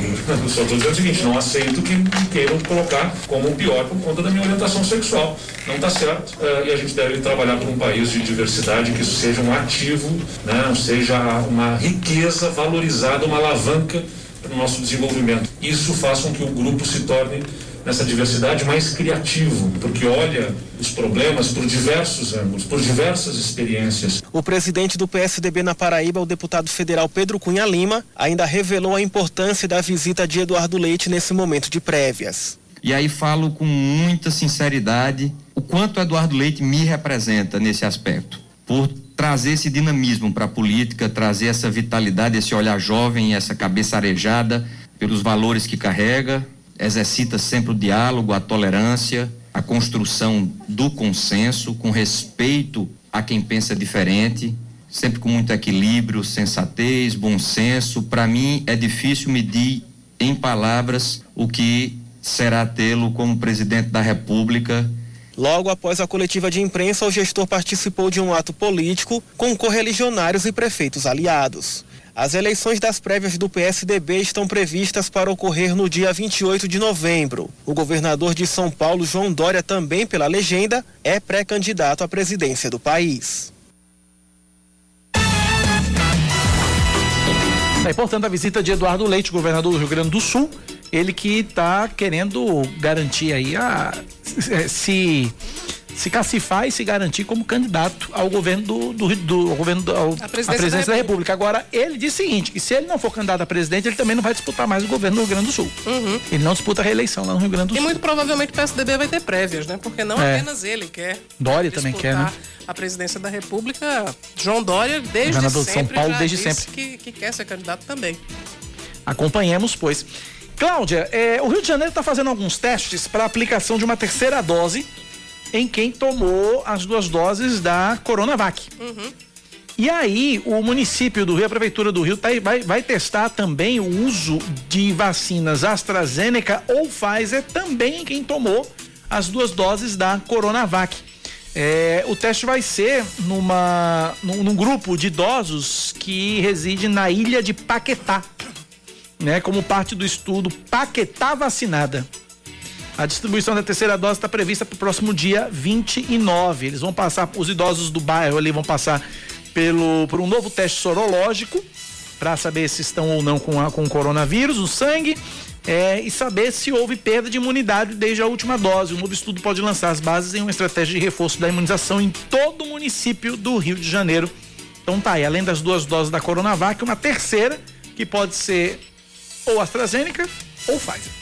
Só estou dizendo o seguinte, não aceito que queiram colocar como pior por conta da minha orientação sexual. Não está certo, e a gente deve trabalhar por um país de diversidade, que isso seja um ativo, né, seja uma riqueza valorizada, uma alavanca para o nosso desenvolvimento. Isso faz com que o grupo se torne, nessa diversidade, mais criativo, porque olha os problemas por diversos ângulos, por diversas experiências. O presidente do PSDB na Paraíba, o deputado federal Pedro Cunha Lima, ainda revelou a importância da visita de Eduardo Leite nesse momento de prévias. E aí falo com muita sinceridade o quanto Eduardo Leite me representa nesse aspecto, por trazer esse dinamismo para a política, trazer essa vitalidade, esse olhar jovem, essa cabeça arejada pelos valores que carrega, exercita sempre o diálogo, a tolerância, a construção do consenso, com respeito a quem pensa diferente, sempre com muito equilíbrio, sensatez, bom senso. Para mim é difícil medir em palavras o que será tê-lo como presidente da República. Logo após a coletiva de imprensa, o gestor participou de um ato político com correligionários e prefeitos aliados. As eleições das prévias do PSDB estão previstas para ocorrer no dia 28 de novembro. O governador de São Paulo, João Dória, também pela legenda, é pré-candidato à presidência do país. É importante a visita de Eduardo Leite, governador do Rio Grande do Sul, ele que está querendo garantir aí se cacifar e se garantir como candidato ao governo à presidência da República. Agora, ele diz o seguinte, que se ele não for candidato a presidente, ele também não vai disputar mais o governo do Rio Grande do Sul. Uhum. Ele não disputa a reeleição lá no Rio Grande do Sul. E muito provavelmente o PSDB vai ter prévias, né? Porque não apenas ele quer. Dória também quer, né? A presidência da República, João Dória, desde governador sempre, de São Paulo, desde disse sempre. Que quer ser candidato também. Acompanhemos, pois. Cláudia, o Rio de Janeiro está fazendo alguns testes para a aplicação de uma terceira dose em quem tomou as 2 doses da Coronavac. Uhum. E aí, o município do Rio, a prefeitura do Rio, vai testar também o uso de vacinas AstraZeneca ou Pfizer também em quem tomou as 2 doses da Coronavac. O teste vai ser num grupo de idosos que reside na ilha de Paquetá, né, como parte do estudo Paquetá Vacinada. A distribuição da terceira dose está prevista para o próximo dia 29. Eles vão passar, os idosos do bairro ali vão passar por um novo teste sorológico para saber se estão ou não com o coronavírus, o sangue, e saber se houve perda de imunidade desde a última dose. O novo estudo pode lançar as bases em uma estratégia de reforço da imunização em todo o município do Rio de Janeiro. Então tá aí, além das 2 doses da Coronavac, uma terceira que pode ser ou AstraZeneca ou Pfizer.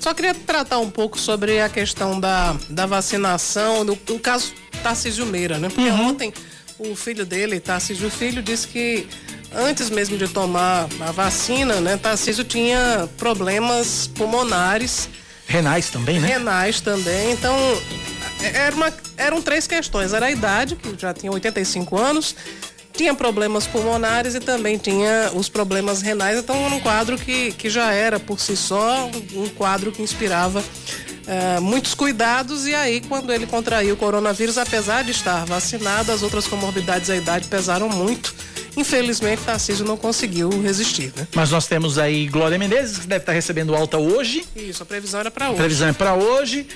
Só queria tratar um pouco sobre a questão da vacinação, do caso Tarcísio Meira, né? Porque ontem o filho dele, Tarcísio Filho, disse que antes mesmo de tomar a vacina, né, Tarcísio tinha problemas pulmonares. Renais também, né? Renais também. Então, eram 3 questões. Era a idade, que já tinha 85 anos, tinha problemas pulmonares e também tinha os problemas renais. Então, era um quadro que já era, por si só, um quadro que inspirava muitos cuidados. E aí, quando ele contraiu o coronavírus, apesar de estar vacinado, as outras comorbidades e a idade pesaram muito. Infelizmente, Tarcísio não conseguiu resistir, né? Mas nós temos aí Glória Menezes, que deve estar recebendo alta hoje. Isso, a previsão era para hoje.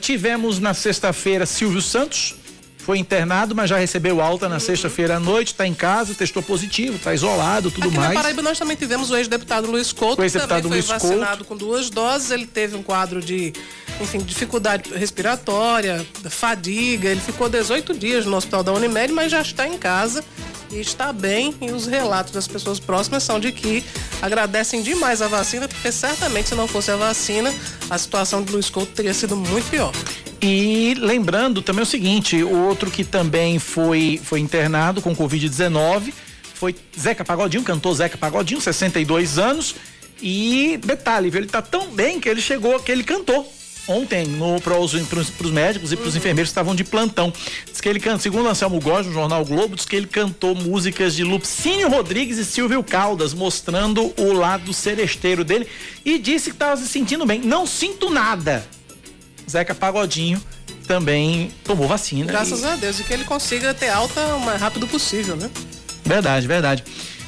Tivemos na sexta-feira Silvio Santos. Foi internado, mas já recebeu alta na sexta-feira à noite, está em casa, testou positivo, está isolado, tudo aqui mais. Aqui na Paraíba nós também tivemos o ex-deputado Luiz Couto, que também foi vacinado com 2 doses, ele teve um quadro de, enfim, dificuldade respiratória, fadiga, ele ficou 18 dias no hospital da Unimed, mas já está em casa e está bem, e os relatos das pessoas próximas são de que agradecem demais a vacina, porque certamente se não fosse a vacina, a situação de Luiz Couto teria sido muito pior. E lembrando também o seguinte, o outro que também foi internado com Covid-19 foi Zeca Pagodinho, cantor Zeca Pagodinho, 62 anos. E detalhe, ele tá tão bem que ele chegou, que ele cantou ontem pros médicos e pros enfermeiros que estavam de plantão. Diz que ele canta, segundo Anselmo Góes, no Jornal Globo, diz que ele cantou músicas de Lupicínio Rodrigues e Silvio Caldas, mostrando o lado seresteiro dele, e disse que estava se sentindo bem. Não sinto nada. Zeca Pagodinho também tomou vacina. Graças a Deus, e que ele consiga ter alta o mais rápido possível, né? Verdade, verdade.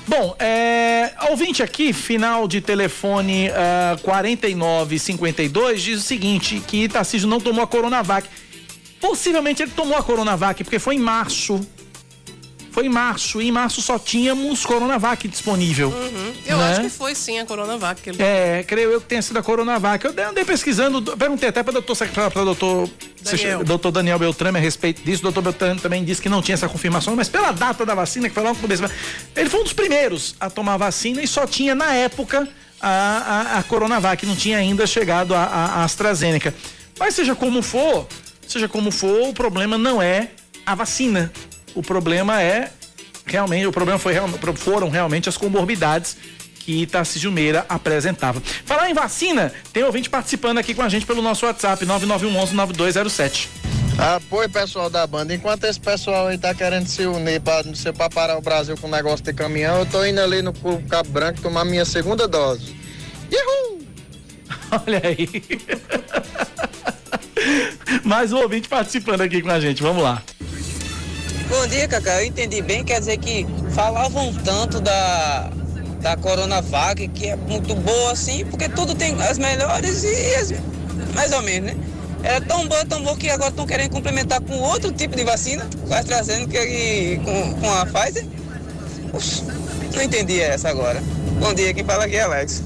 Bom, ouvinte aqui, final de telefone 4952, diz o seguinte, que Tarcísio não tomou a Coronavac. Possivelmente ele tomou a Coronavac, porque foi em março. E em março só tínhamos Coronavac disponível. Uhum. Eu acho que foi sim a Coronavac. Creio eu que tenha sido a Coronavac. Eu andei pesquisando, perguntei até para o doutor Daniel Beltrame a respeito disso. O doutor Beltrame também disse que não tinha essa confirmação, mas pela data da vacina, que foi logo no começo. Ele foi um dos primeiros a tomar a vacina e só tinha, na época, a Coronavac. Não tinha ainda chegado a AstraZeneca. Mas seja como for, o problema não é a vacina. O problema foram realmente as comorbidades que Tarcísio Meira apresentava. Falar em vacina, tem ouvinte participando aqui com a gente pelo nosso WhatsApp, 9911-9207. Apoio pessoal da banda, enquanto esse pessoal aí tá querendo se unir pra parar o Brasil com o negócio de caminhão, eu tô indo ali no Cabo Branco tomar minha segunda dose. Uhul! Olha aí. Mais um ouvinte participando aqui com a gente, vamos lá. Bom dia, Cacá. Eu entendi bem, quer dizer que falavam tanto da Coronavac, que é muito boa assim, porque tudo tem as melhores e as, mais ou menos, né? Era tão boa que agora estão querendo complementar com outro tipo de vacina, com a AstraZeneca e com a Pfizer. Ux, não entendi essa agora. Bom dia, quem fala aqui é Alex.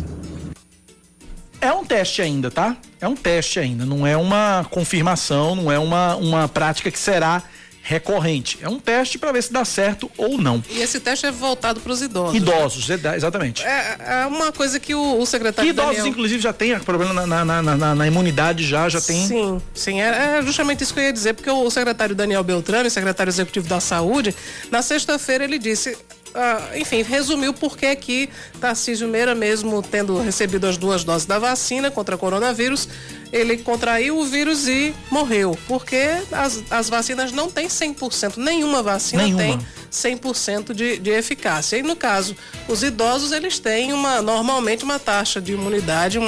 É um teste ainda, tá? É um teste ainda, não é uma confirmação, não é uma prática que será recorrente. É um teste para ver se dá certo ou não. E esse teste é voltado para os idosos. Idosos, né? Exatamente. É uma coisa que o secretário Daniel... Idosos, inclusive, já tem problema na imunidade, já tem... Sim. É justamente isso que eu ia dizer, porque o secretário Daniel Beltrame, secretário executivo da Saúde, na sexta-feira ele disse... resumiu por que que Tarcísio Meira, mesmo tendo recebido as duas doses da vacina contra coronavírus, ele contraiu o vírus e morreu, porque as vacinas não têm 100%, nenhuma vacina tem 100% de eficácia. E no caso, os idosos, eles têm normalmente uma taxa de imunidade,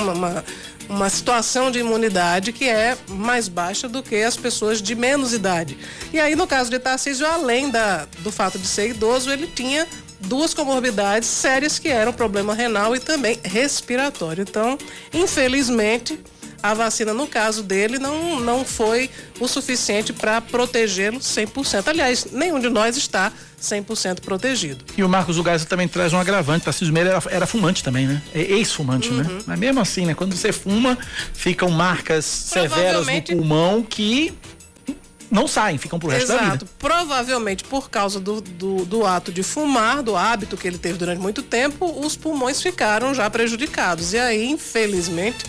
uma situação de imunidade que é mais baixa do que as pessoas de menos idade. E aí, no caso de Tarcísio, além do fato de ser idoso, ele tinha duas comorbidades sérias, que eram problema renal e também respiratório. Então, infelizmente, a vacina, no caso dele, não foi o suficiente para protegê-lo 100%. Aliás, nenhum de nós está 100% protegido. E o Marcos Ugaz também traz um agravante. Tarcísio Meira era fumante também, né? Ex-fumante, né? Mas mesmo assim, né? Quando você fuma, ficam marcas severas no pulmão que não saem, ficam pro resto da vida. Provavelmente, por causa do ato de fumar, do hábito que ele teve durante muito tempo, os pulmões ficaram já prejudicados. E aí, infelizmente...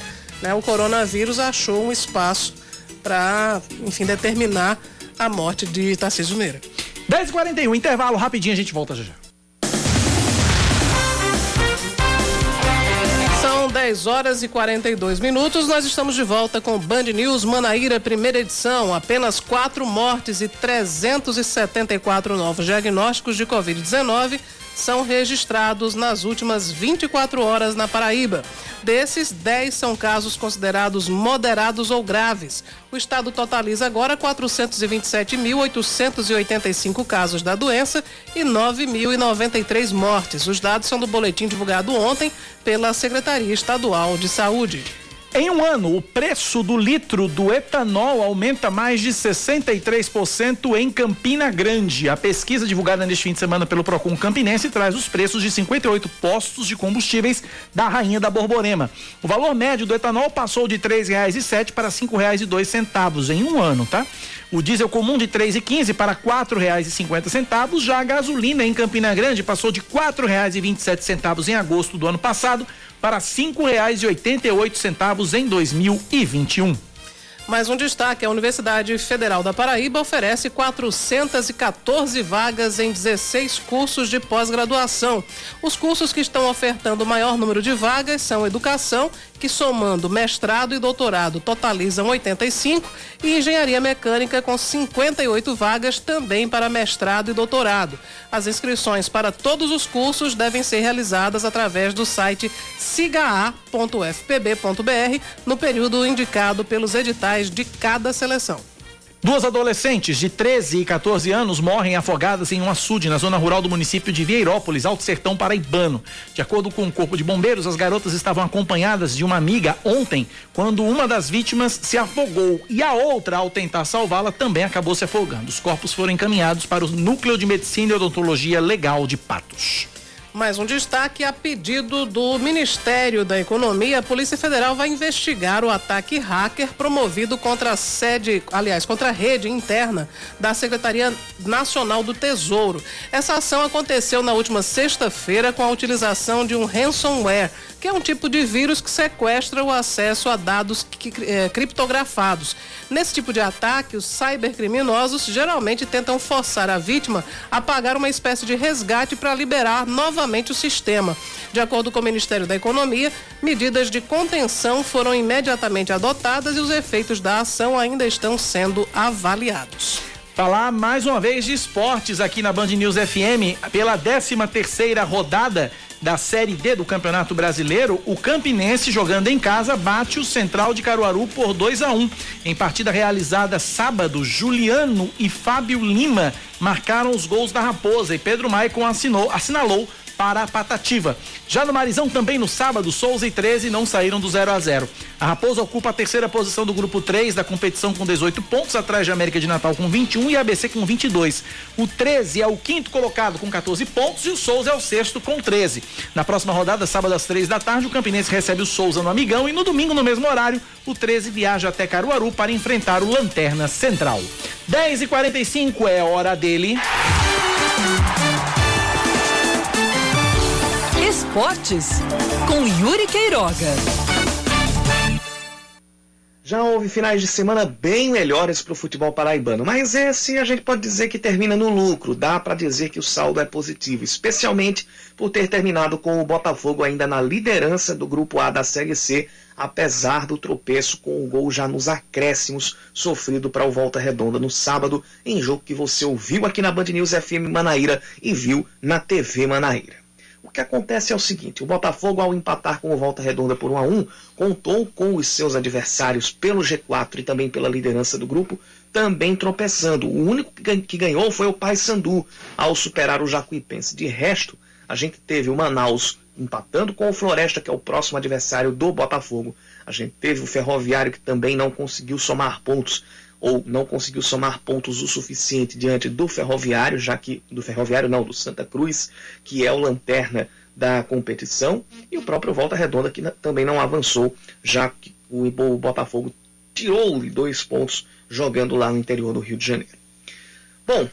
O coronavírus achou um espaço para, determinar a morte de Tarcísio Meira. 10h41, intervalo rapidinho, a gente volta já. São 10h42, nós estamos de volta com Band News Manaíra, primeira edição. Apenas 4 mortes e 374 novos diagnósticos de Covid-19 são registrados nas últimas 24 horas na Paraíba. Desses, 10 são casos considerados moderados ou graves. O estado totaliza agora 427.885 casos da doença e 9.093 mortes. Os dados são do boletim divulgado ontem pela Secretaria Estadual de Saúde. Em um ano, o preço do litro do etanol aumenta mais de 63% em Campina Grande. A pesquisa divulgada neste fim de semana pelo Procon Campinense traz os preços de 58 postos de combustíveis da Rainha da Borborema. O valor médio do etanol passou de R$ 3,07 para R$ 5,02 em um ano, tá? O diesel comum de R$ 3,15 para R$ 4,50. Já a gasolina em Campina Grande passou de R$ 4,27 em agosto do ano passado para R$ 5,88 em 2021. Mais um destaque: a Universidade Federal da Paraíba oferece 414 vagas em 16 cursos de pós-graduação. Os cursos que estão ofertando o maior número de vagas são Educação, que somando mestrado e doutorado totalizam 85, e Engenharia Mecânica, com 58 vagas também para mestrado e doutorado. As inscrições para todos os cursos devem ser realizadas através do site sigaa.fpb.br no período indicado pelos editais de cada seleção. Duas adolescentes de 13 e 14 anos morrem afogadas em um açude na zona rural do município de Vieirópolis, Alto Sertão Paraibano. De acordo com o Corpo de Bombeiros, as garotas estavam acompanhadas de uma amiga ontem, quando uma das vítimas se afogou e a outra, ao tentar salvá-la, também acabou se afogando. Os corpos foram encaminhados para o Núcleo de Medicina e Odontologia Legal de Patos. Mais um destaque: a pedido do Ministério da Economia, a Polícia Federal vai investigar o ataque hacker promovido contra a rede interna da Secretaria Nacional do Tesouro. Essa ação aconteceu na última sexta-feira com a utilização de um ransomware, que é um tipo de vírus que sequestra o acesso a dados criptografados. Nesse tipo de ataque, os cybercriminosos geralmente tentam forçar a vítima a pagar uma espécie de resgate para liberar novamente o sistema. De acordo com o Ministério da Economia, medidas de contenção foram imediatamente adotadas e os efeitos da ação ainda estão sendo avaliados. Falar mais uma vez de esportes aqui na Band News FM. Pela 13ª rodada da Série D do Campeonato Brasileiro, o Campinense, jogando em casa, bate o Central de Caruaru por 2-1. Em partida realizada sábado, Juliano e Fábio Lima marcaram os gols da Raposa e Pedro Maicon assinalou para a Patativa. Já no Marizão, também no sábado, Souza e 13 não saíram do 0-0. A Raposa ocupa a 3ª posição do grupo 3 da competição com 18 pontos, atrás de América de Natal com 21 e ABC com 22. O 13 é o 5º colocado com 14 pontos e o Souza é o 6º com 13. Na próxima rodada, sábado às 15h, o Campinense recebe o Souza no Amigão e no domingo, no mesmo horário, o 13 viaja até Caruaru para enfrentar o Lanterna Central. 10h45 é hora dele. Esportes com Yuri Queiroga. Já houve finais de semana bem melhores para o futebol paraibano, mas esse a gente pode dizer que termina no lucro. Dá para dizer que o saldo é positivo, especialmente por ter terminado com o Botafogo ainda na liderança do grupo A da Série C, apesar do tropeço com o gol já nos acréscimos sofrido para o Volta Redonda no sábado, em jogo que você ouviu aqui na Band News FM Manaíra e viu na TV Manaíra. O que acontece é o seguinte: o Botafogo, ao empatar com o Volta Redonda por 1-1, contou com os seus adversários pelo G4 e também pela liderança do grupo também tropeçando. O único que ganhou foi o Paysandu, ao superar o Jacuipense. De resto, a gente teve o Manaus empatando com o Floresta, que é o próximo adversário do Botafogo. A gente teve o Ferroviário, que também não conseguiu somar pontos o suficiente diante do Ferroviário, do Santa Cruz, que é o lanterna da competição, e o próprio Volta Redonda, que também não avançou, já que o Botafogo tirou-lhe 2 pontos jogando lá no interior do Rio de Janeiro. Bom,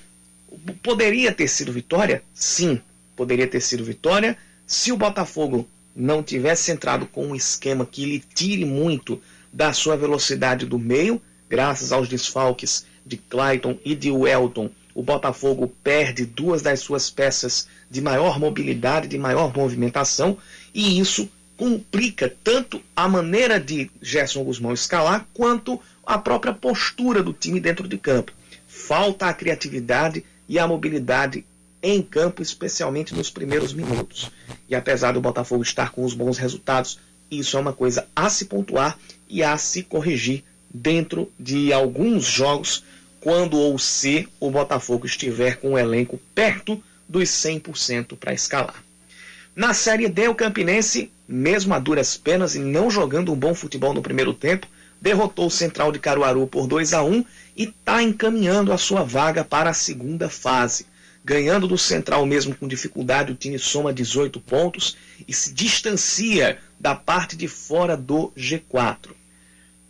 poderia ter sido vitória? Sim, poderia ter sido vitória se o Botafogo não tivesse entrado com um esquema que lhe tire muito da sua velocidade do meio. Graças aos desfalques de Clayton e de Welton, o Botafogo perde 2 das suas peças de maior mobilidade, de maior movimentação, e isso complica tanto a maneira de Gerson Guzmão escalar, quanto a própria postura do time dentro de campo. Falta a criatividade e a mobilidade em campo, especialmente nos primeiros minutos. E apesar do Botafogo estar com os bons resultados, isso é uma coisa a se pontuar e a se corrigir dentro de alguns jogos, quando ou se o Botafogo estiver com o elenco perto dos 100% para escalar. Na Série D, o Campinense, mesmo a duras penas e não jogando um bom futebol no primeiro tempo, derrotou o Central de Caruaru por 2-1 e está encaminhando a sua vaga para a segunda fase. Ganhando do Central mesmo com dificuldade, o time soma 18 pontos e se distancia da parte de fora do G4.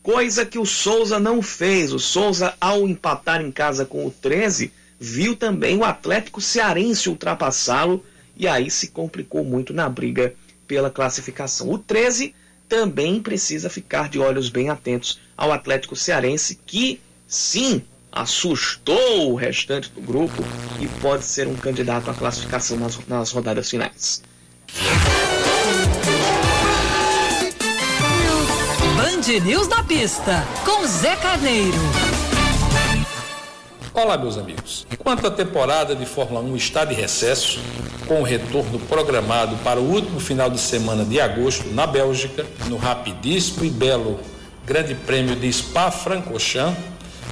Coisa que o Souza não fez. O Souza, ao empatar em casa com o 13, viu também o Atlético Cearense ultrapassá-lo e aí se complicou muito na briga pela classificação. O 13 também precisa ficar de olhos bem atentos ao Atlético Cearense, que sim, assustou o restante do grupo e pode ser um candidato à classificação nas rodadas finais. Band News na pista, com Zé Carneiro. Olá, meus amigos. Enquanto a temporada de Fórmula 1 está de recesso, com o retorno programado para o último final de semana de agosto na Bélgica, no rapidíssimo e belo Grande Prêmio de Spa-Francorchamps,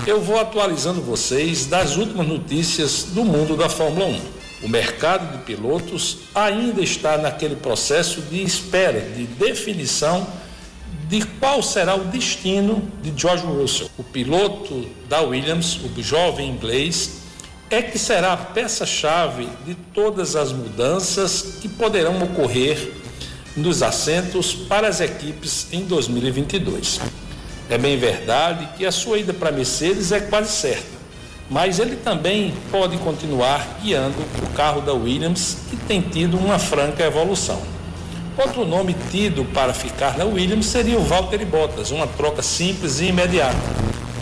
Eu vou atualizando vocês das últimas notícias do mundo da Fórmula 1. O mercado de pilotos ainda está naquele processo de espera, de definição de qual será o destino de George Russell. O piloto da Williams, o jovem inglês, é que será a peça-chave de todas as mudanças que poderão ocorrer nos assentos para as equipes em 2022. É bem verdade que a sua ida para Mercedes é quase certa, mas ele também pode continuar guiando o carro da Williams, que tem tido uma franca evolução. Outro nome tido para ficar na Williams seria o Valtteri Bottas, uma troca simples e imediata.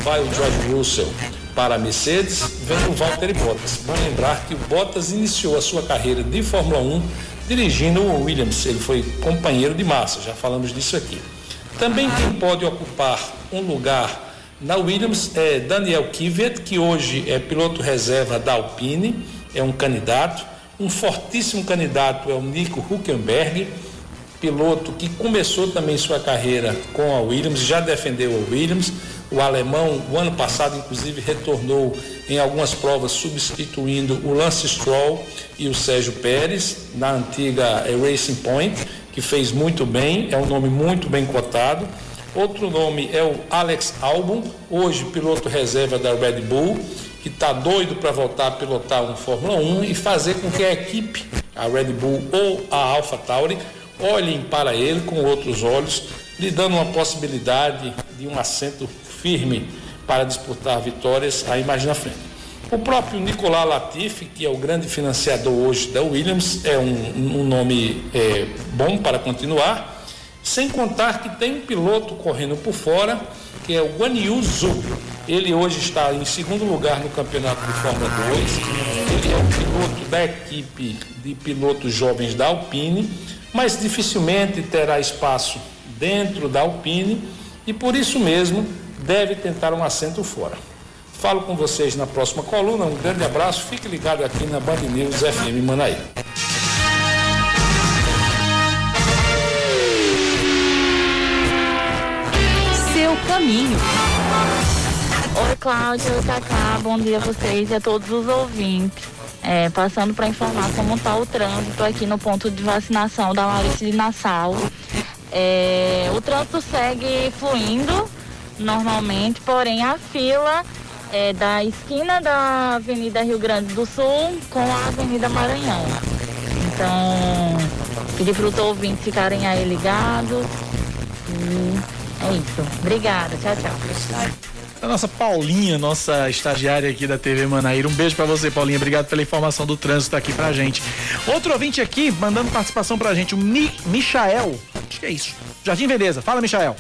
Vai o George Russell para a Mercedes, vem o Valtteri Bottas. Bom lembrar que o Bottas iniciou a sua carreira de Fórmula 1 dirigindo o Williams, ele foi companheiro de Massa, já falamos disso aqui. Também quem pode ocupar um lugar na Williams é Daniel Kvyat, que hoje é piloto reserva da Alpine, é um candidato, um fortíssimo candidato é o Nico Hülkenberg, piloto que começou também sua carreira com a Williams, já defendeu a Williams, o alemão o ano passado inclusive retornou em algumas provas substituindo o Lance Stroll e o Sérgio Pérez na antiga Racing Point, que fez muito bem, é um nome muito bem cotado. Outro nome é o Alex Albon, hoje piloto reserva da Red Bull, que está doido para voltar a pilotar um Fórmula 1 e fazer com que a equipe, a Red Bull ou a AlphaTauri, olhem para ele com outros olhos, lhe dando uma possibilidade de um assento firme para disputar vitórias aí mais na frente. O próprio Nicolas Latifi, que é o grande financiador hoje da Williams, é um nome bom para continuar, sem contar que tem um piloto correndo por fora, que é o Guan Yu Zhou. Ele hoje está em segundo lugar no campeonato de Fórmula 2, ele é um piloto da equipe de pilotos jovens da Alpine, mas dificilmente terá espaço dentro da Alpine e por isso mesmo deve tentar um assento fora. Falo com vocês na próxima coluna, um grande abraço, fique ligado aqui na Band News FM Manaíra. Seu caminho. Oi Cláudia, oi Cacá, bom dia a vocês e a todos os ouvintes. Passando para informar como está o trânsito aqui no ponto de vacinação da Larissa de Nassau. O trânsito segue fluindo normalmente, porém a fila é da esquina da Avenida Rio Grande do Sul com a Avenida Maranhão. Então, pedir para os ouvintes ficarem aí ligados. E é isso. Obrigada. Tchau, tchau. A nossa Paulinha, nossa estagiária aqui da TV Manaíra. Um beijo pra você, Paulinha. Obrigado pela informação do trânsito aqui pra gente. Outro ouvinte aqui, mandando participação pra gente, o Michael. Acho que é isso. Jardim Veneza. Fala, Michael.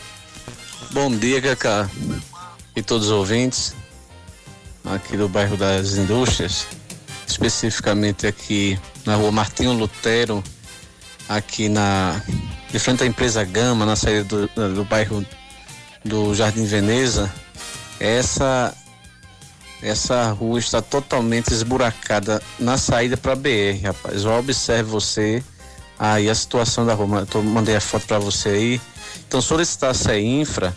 Bom dia, Cacá. E todos os ouvintes aqui do bairro das Indústrias, especificamente aqui na rua Martinho Lutero, aqui de frente à empresa Gama, na saída do bairro do Jardim Veneza. Essa rua está totalmente esburacada na saída para a BR, rapaz. Observe você aí a situação da rua. Eu mandei a foto para você aí. Então, solicitar a CEINFRA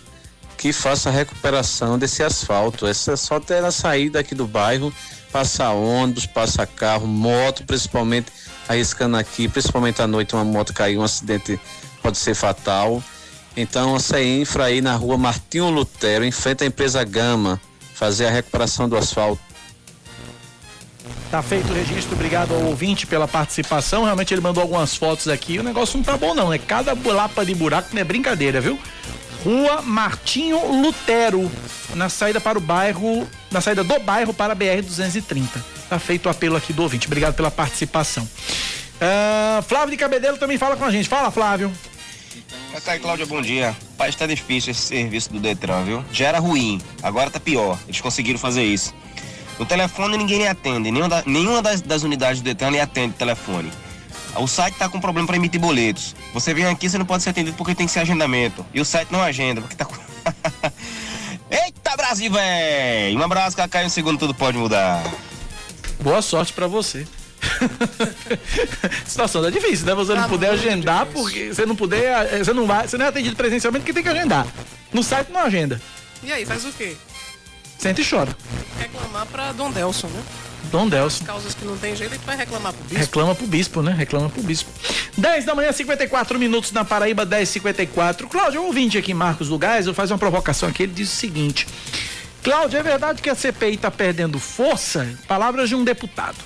que faça a recuperação desse asfalto. Esse asfalto é na saída aqui do bairro. Passa ônibus, passa carro, moto, principalmente arriscando aqui. Principalmente à noite, uma moto caiu, um acidente pode ser fatal. Então, a CEINFRA aí na rua Martinho Lutero, em frente à empresa Gama, fazer a recuperação do asfalto. Tá feito o registro, obrigado ao ouvinte pela participação. Realmente ele mandou algumas fotos aqui, o negócio não tá bom não, é cada lapa de buraco, não é brincadeira, viu? Rua Martinho Lutero, na saída do bairro para a BR-230. Tá feito o apelo aqui do ouvinte, obrigado pela participação. Flávio de Cabedelo também fala com a gente, fala Flávio. Cacá e Cláudia, bom dia. Pai, tá difícil esse serviço do Detran, viu? Já era ruim, agora tá pior. Eles conseguiram fazer isso. No telefone ninguém nem atende, nenhuma das unidades do Detran nem atende o telefone. O site tá com problema para emitir boletos. Você vem aqui, você não pode ser atendido porque tem que ser agendamento. E o site não agenda, porque tá com... Eita, Brasil, véi! Um abraço, Cacá, e um segundo tudo pode mudar. Boa sorte para você. Situação tá difícil, né? Você não puder agendar porque você não é atendido presencialmente porque tem que agendar. No site não agenda. E aí, faz o quê? Senta e chora. Reclamar para Dom Delson, né? Dom Delson. As causas que não tem jeito, a gente vai reclamar pro bispo. Reclama pro bispo, né? Reclama pro bispo. 10 da manhã, 54 minutos na Paraíba, 10h54. Cláudio, um ouvinte aqui, Marcos Lugais, eu faço uma provocação aqui, ele diz o seguinte: Cláudio, é verdade que a CPI tá perdendo força? Palavras de um deputado.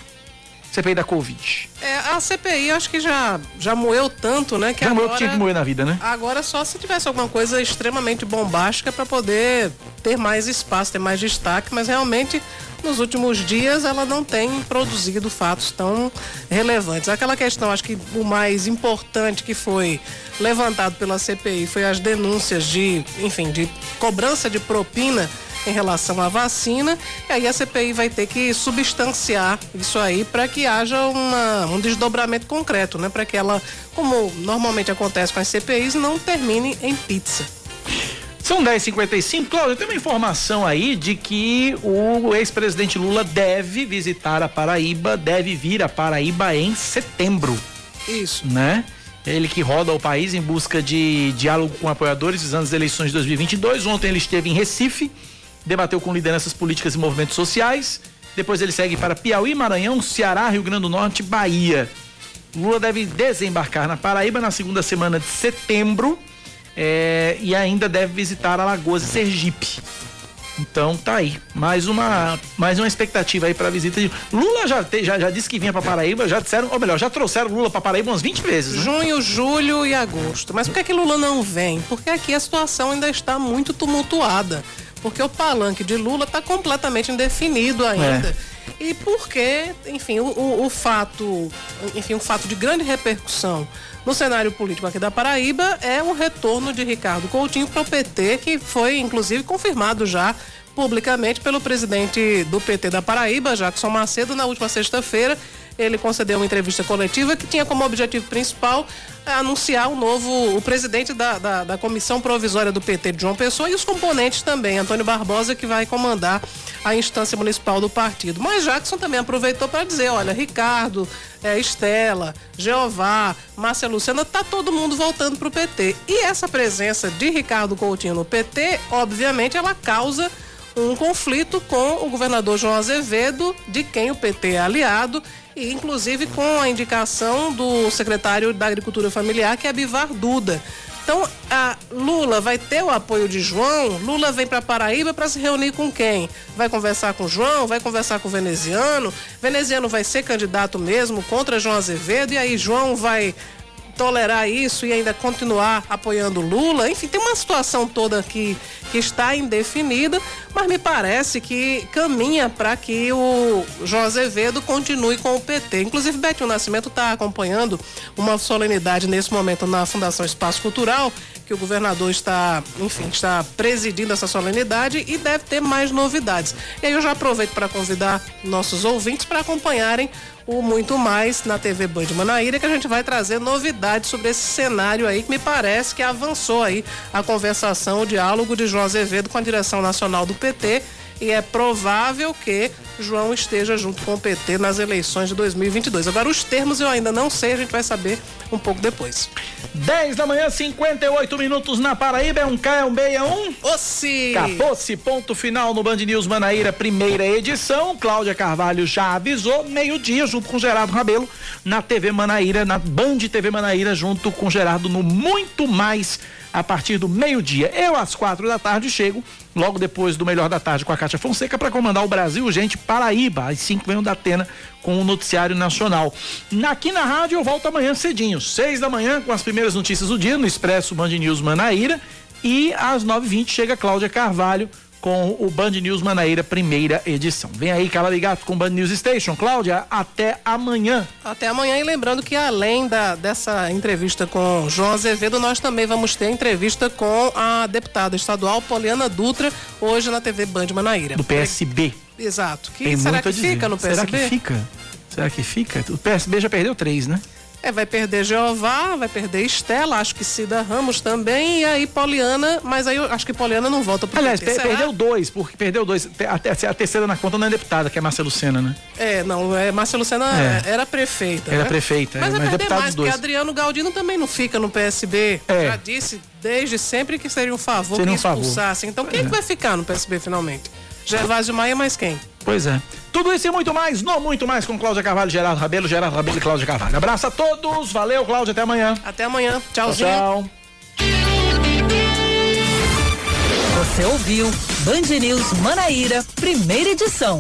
CPI da Covid. É, a CPI acho que já moeu tanto, né? Que já agora, moeu o que tinha que moer na vida, né? Agora só se tivesse alguma coisa extremamente bombástica para poder ter mais espaço, ter mais destaque, mas realmente nos últimos dias ela não tem produzido fatos tão relevantes. Aquela questão, acho que o mais importante que foi levantado pela CPI foi as denúncias de cobrança de propina em relação à vacina, e aí a CPI vai ter que substanciar isso aí para que haja um desdobramento concreto, né? Para que ela, como normalmente acontece com as CPIs, não termine em pizza. São 10h55, Cláudio, tem uma informação aí de que o ex-presidente Lula deve visitar a Paraíba, deve vir a Paraíba em setembro. Isso. Né? Ele que roda o país em busca de diálogo com apoiadores visando as eleições de 2022. Ontem ele esteve em Recife, debateu com lideranças políticas e movimentos sociais. Depois ele segue para Piauí, Maranhão, Ceará, Rio Grande do Norte, Bahia. Lula deve desembarcar na Paraíba na segunda semana de setembro, e ainda deve visitar Alagoas e Sergipe. Então tá aí, mais uma expectativa aí pra visita de Lula. Já disse que vinha pra Paraíba, já trouxeram Lula pra Paraíba umas 20 vezes, né? Junho, julho e agosto. Mas por que Lula não vem? Porque aqui a situação ainda está muito tumultuada, porque o palanque de Lula está completamente indefinido ainda. E porque, enfim, o fato de grande repercussão no cenário político aqui da Paraíba é o retorno de Ricardo Coutinho para o PT, que foi, inclusive, confirmado já publicamente pelo presidente do PT da Paraíba, Jackson Macedo, na última sexta-feira. Ele concedeu uma entrevista coletiva que tinha como objetivo principal anunciar o presidente da comissão provisória do PT, João Pessoa, e os componentes também, Antônio Barbosa, que vai comandar a instância municipal do partido. Mas Jackson também aproveitou para dizer, olha, Ricardo, Estela, Jeová, Márcia Lucena, tá todo mundo voltando para o PT. E essa presença de Ricardo Coutinho no PT, obviamente, ela causa um conflito com o governador João Azevedo, de quem o PT é aliado, e inclusive com a indicação do secretário da Agricultura Familiar, que é Bivar Duda. Então, a Lula vai ter o apoio de João. Lula vem para Paraíba para se reunir com quem? Vai conversar com João, vai conversar com o Veneziano. Veneziano vai ser candidato mesmo contra João Azevedo, e aí João vai tolerar isso e ainda continuar apoiando Lula. Enfim, tem uma situação toda aqui que está indefinida, mas me parece que caminha para que o João Azevedo continue com o PT. Inclusive, Betinho Nascimento está acompanhando uma solenidade nesse momento na Fundação Espaço Cultural, que o governador está presidindo essa solenidade, e deve ter mais novidades. E aí eu já aproveito para convidar nossos ouvintes para acompanharem o Muito Mais na TV Band Manaíra, que a gente vai trazer novidades sobre esse cenário aí, que me parece que avançou aí a conversação, o diálogo de João Azevedo com a direção nacional do PT, e é provável que João esteja junto com o PT nas eleições de 2022. Agora, os termos eu ainda não sei, a gente vai saber um pouco depois. 10 da manhã, 58 minutos na Paraíba, é um K, é um B, é um... Ossi! Capou-se, ponto final no Band News Manaíra, primeira edição. Cláudia Carvalho já avisou, meio-dia, junto com Gerardo Rabelo, na TV Manaíra, na Band TV Manaíra, junto com Gerardo no Muito Mais, a partir do meio-dia. Eu, às 16h, chego logo depois do Melhor da Tarde com a Cátia Fonseca para comandar o Brasil, gente, Paraíba. Às 5h vem o Datena com o Noticiário Nacional. Aqui na rádio eu volto amanhã cedinho, 6h com as primeiras notícias do dia no Expresso Band News Manaíra, e às 9h20 chega Cláudia Carvalho com o Band News Manaíra, primeira edição. Vem aí, Cala de Gato, com o Band News Station. Cláudia, até amanhã. Até amanhã, e lembrando que além dessa entrevista com João Azevedo, nós também vamos ter entrevista com a deputada estadual Poliana Dutra, hoje na TV Band Manaíra. Do PSB. Exato. Que, será que fica no PSB? Será que fica? O PSB já perdeu 3, né? Vai perder Jeová, vai perder Estela, acho que Cida Ramos também, e aí Poliana, mas aí eu acho que Poliana não volta pro PT. Aliás, perdeu dois, a terceira na conta não é deputada, que é Márcia Lucena, né? Márcia Lucena era prefeita, era, né? Prefeita, mas vai perder mais, porque Adriano Galdino também não fica no PSB, já disse desde sempre que seria um favor que expulsasse, então quem que vai ficar no PSB finalmente? Gervásio Maia, mais quem? Pois é. Tudo isso e muito mais, não muito mais, com Cláudia Carvalho, Geraldo Rabelo e Cláudia Carvalho. Abraço a todos, valeu, Cláudia, até amanhã. Até amanhã, tchauzinho. Tchau. Você ouviu Band News Manaíra, primeira edição.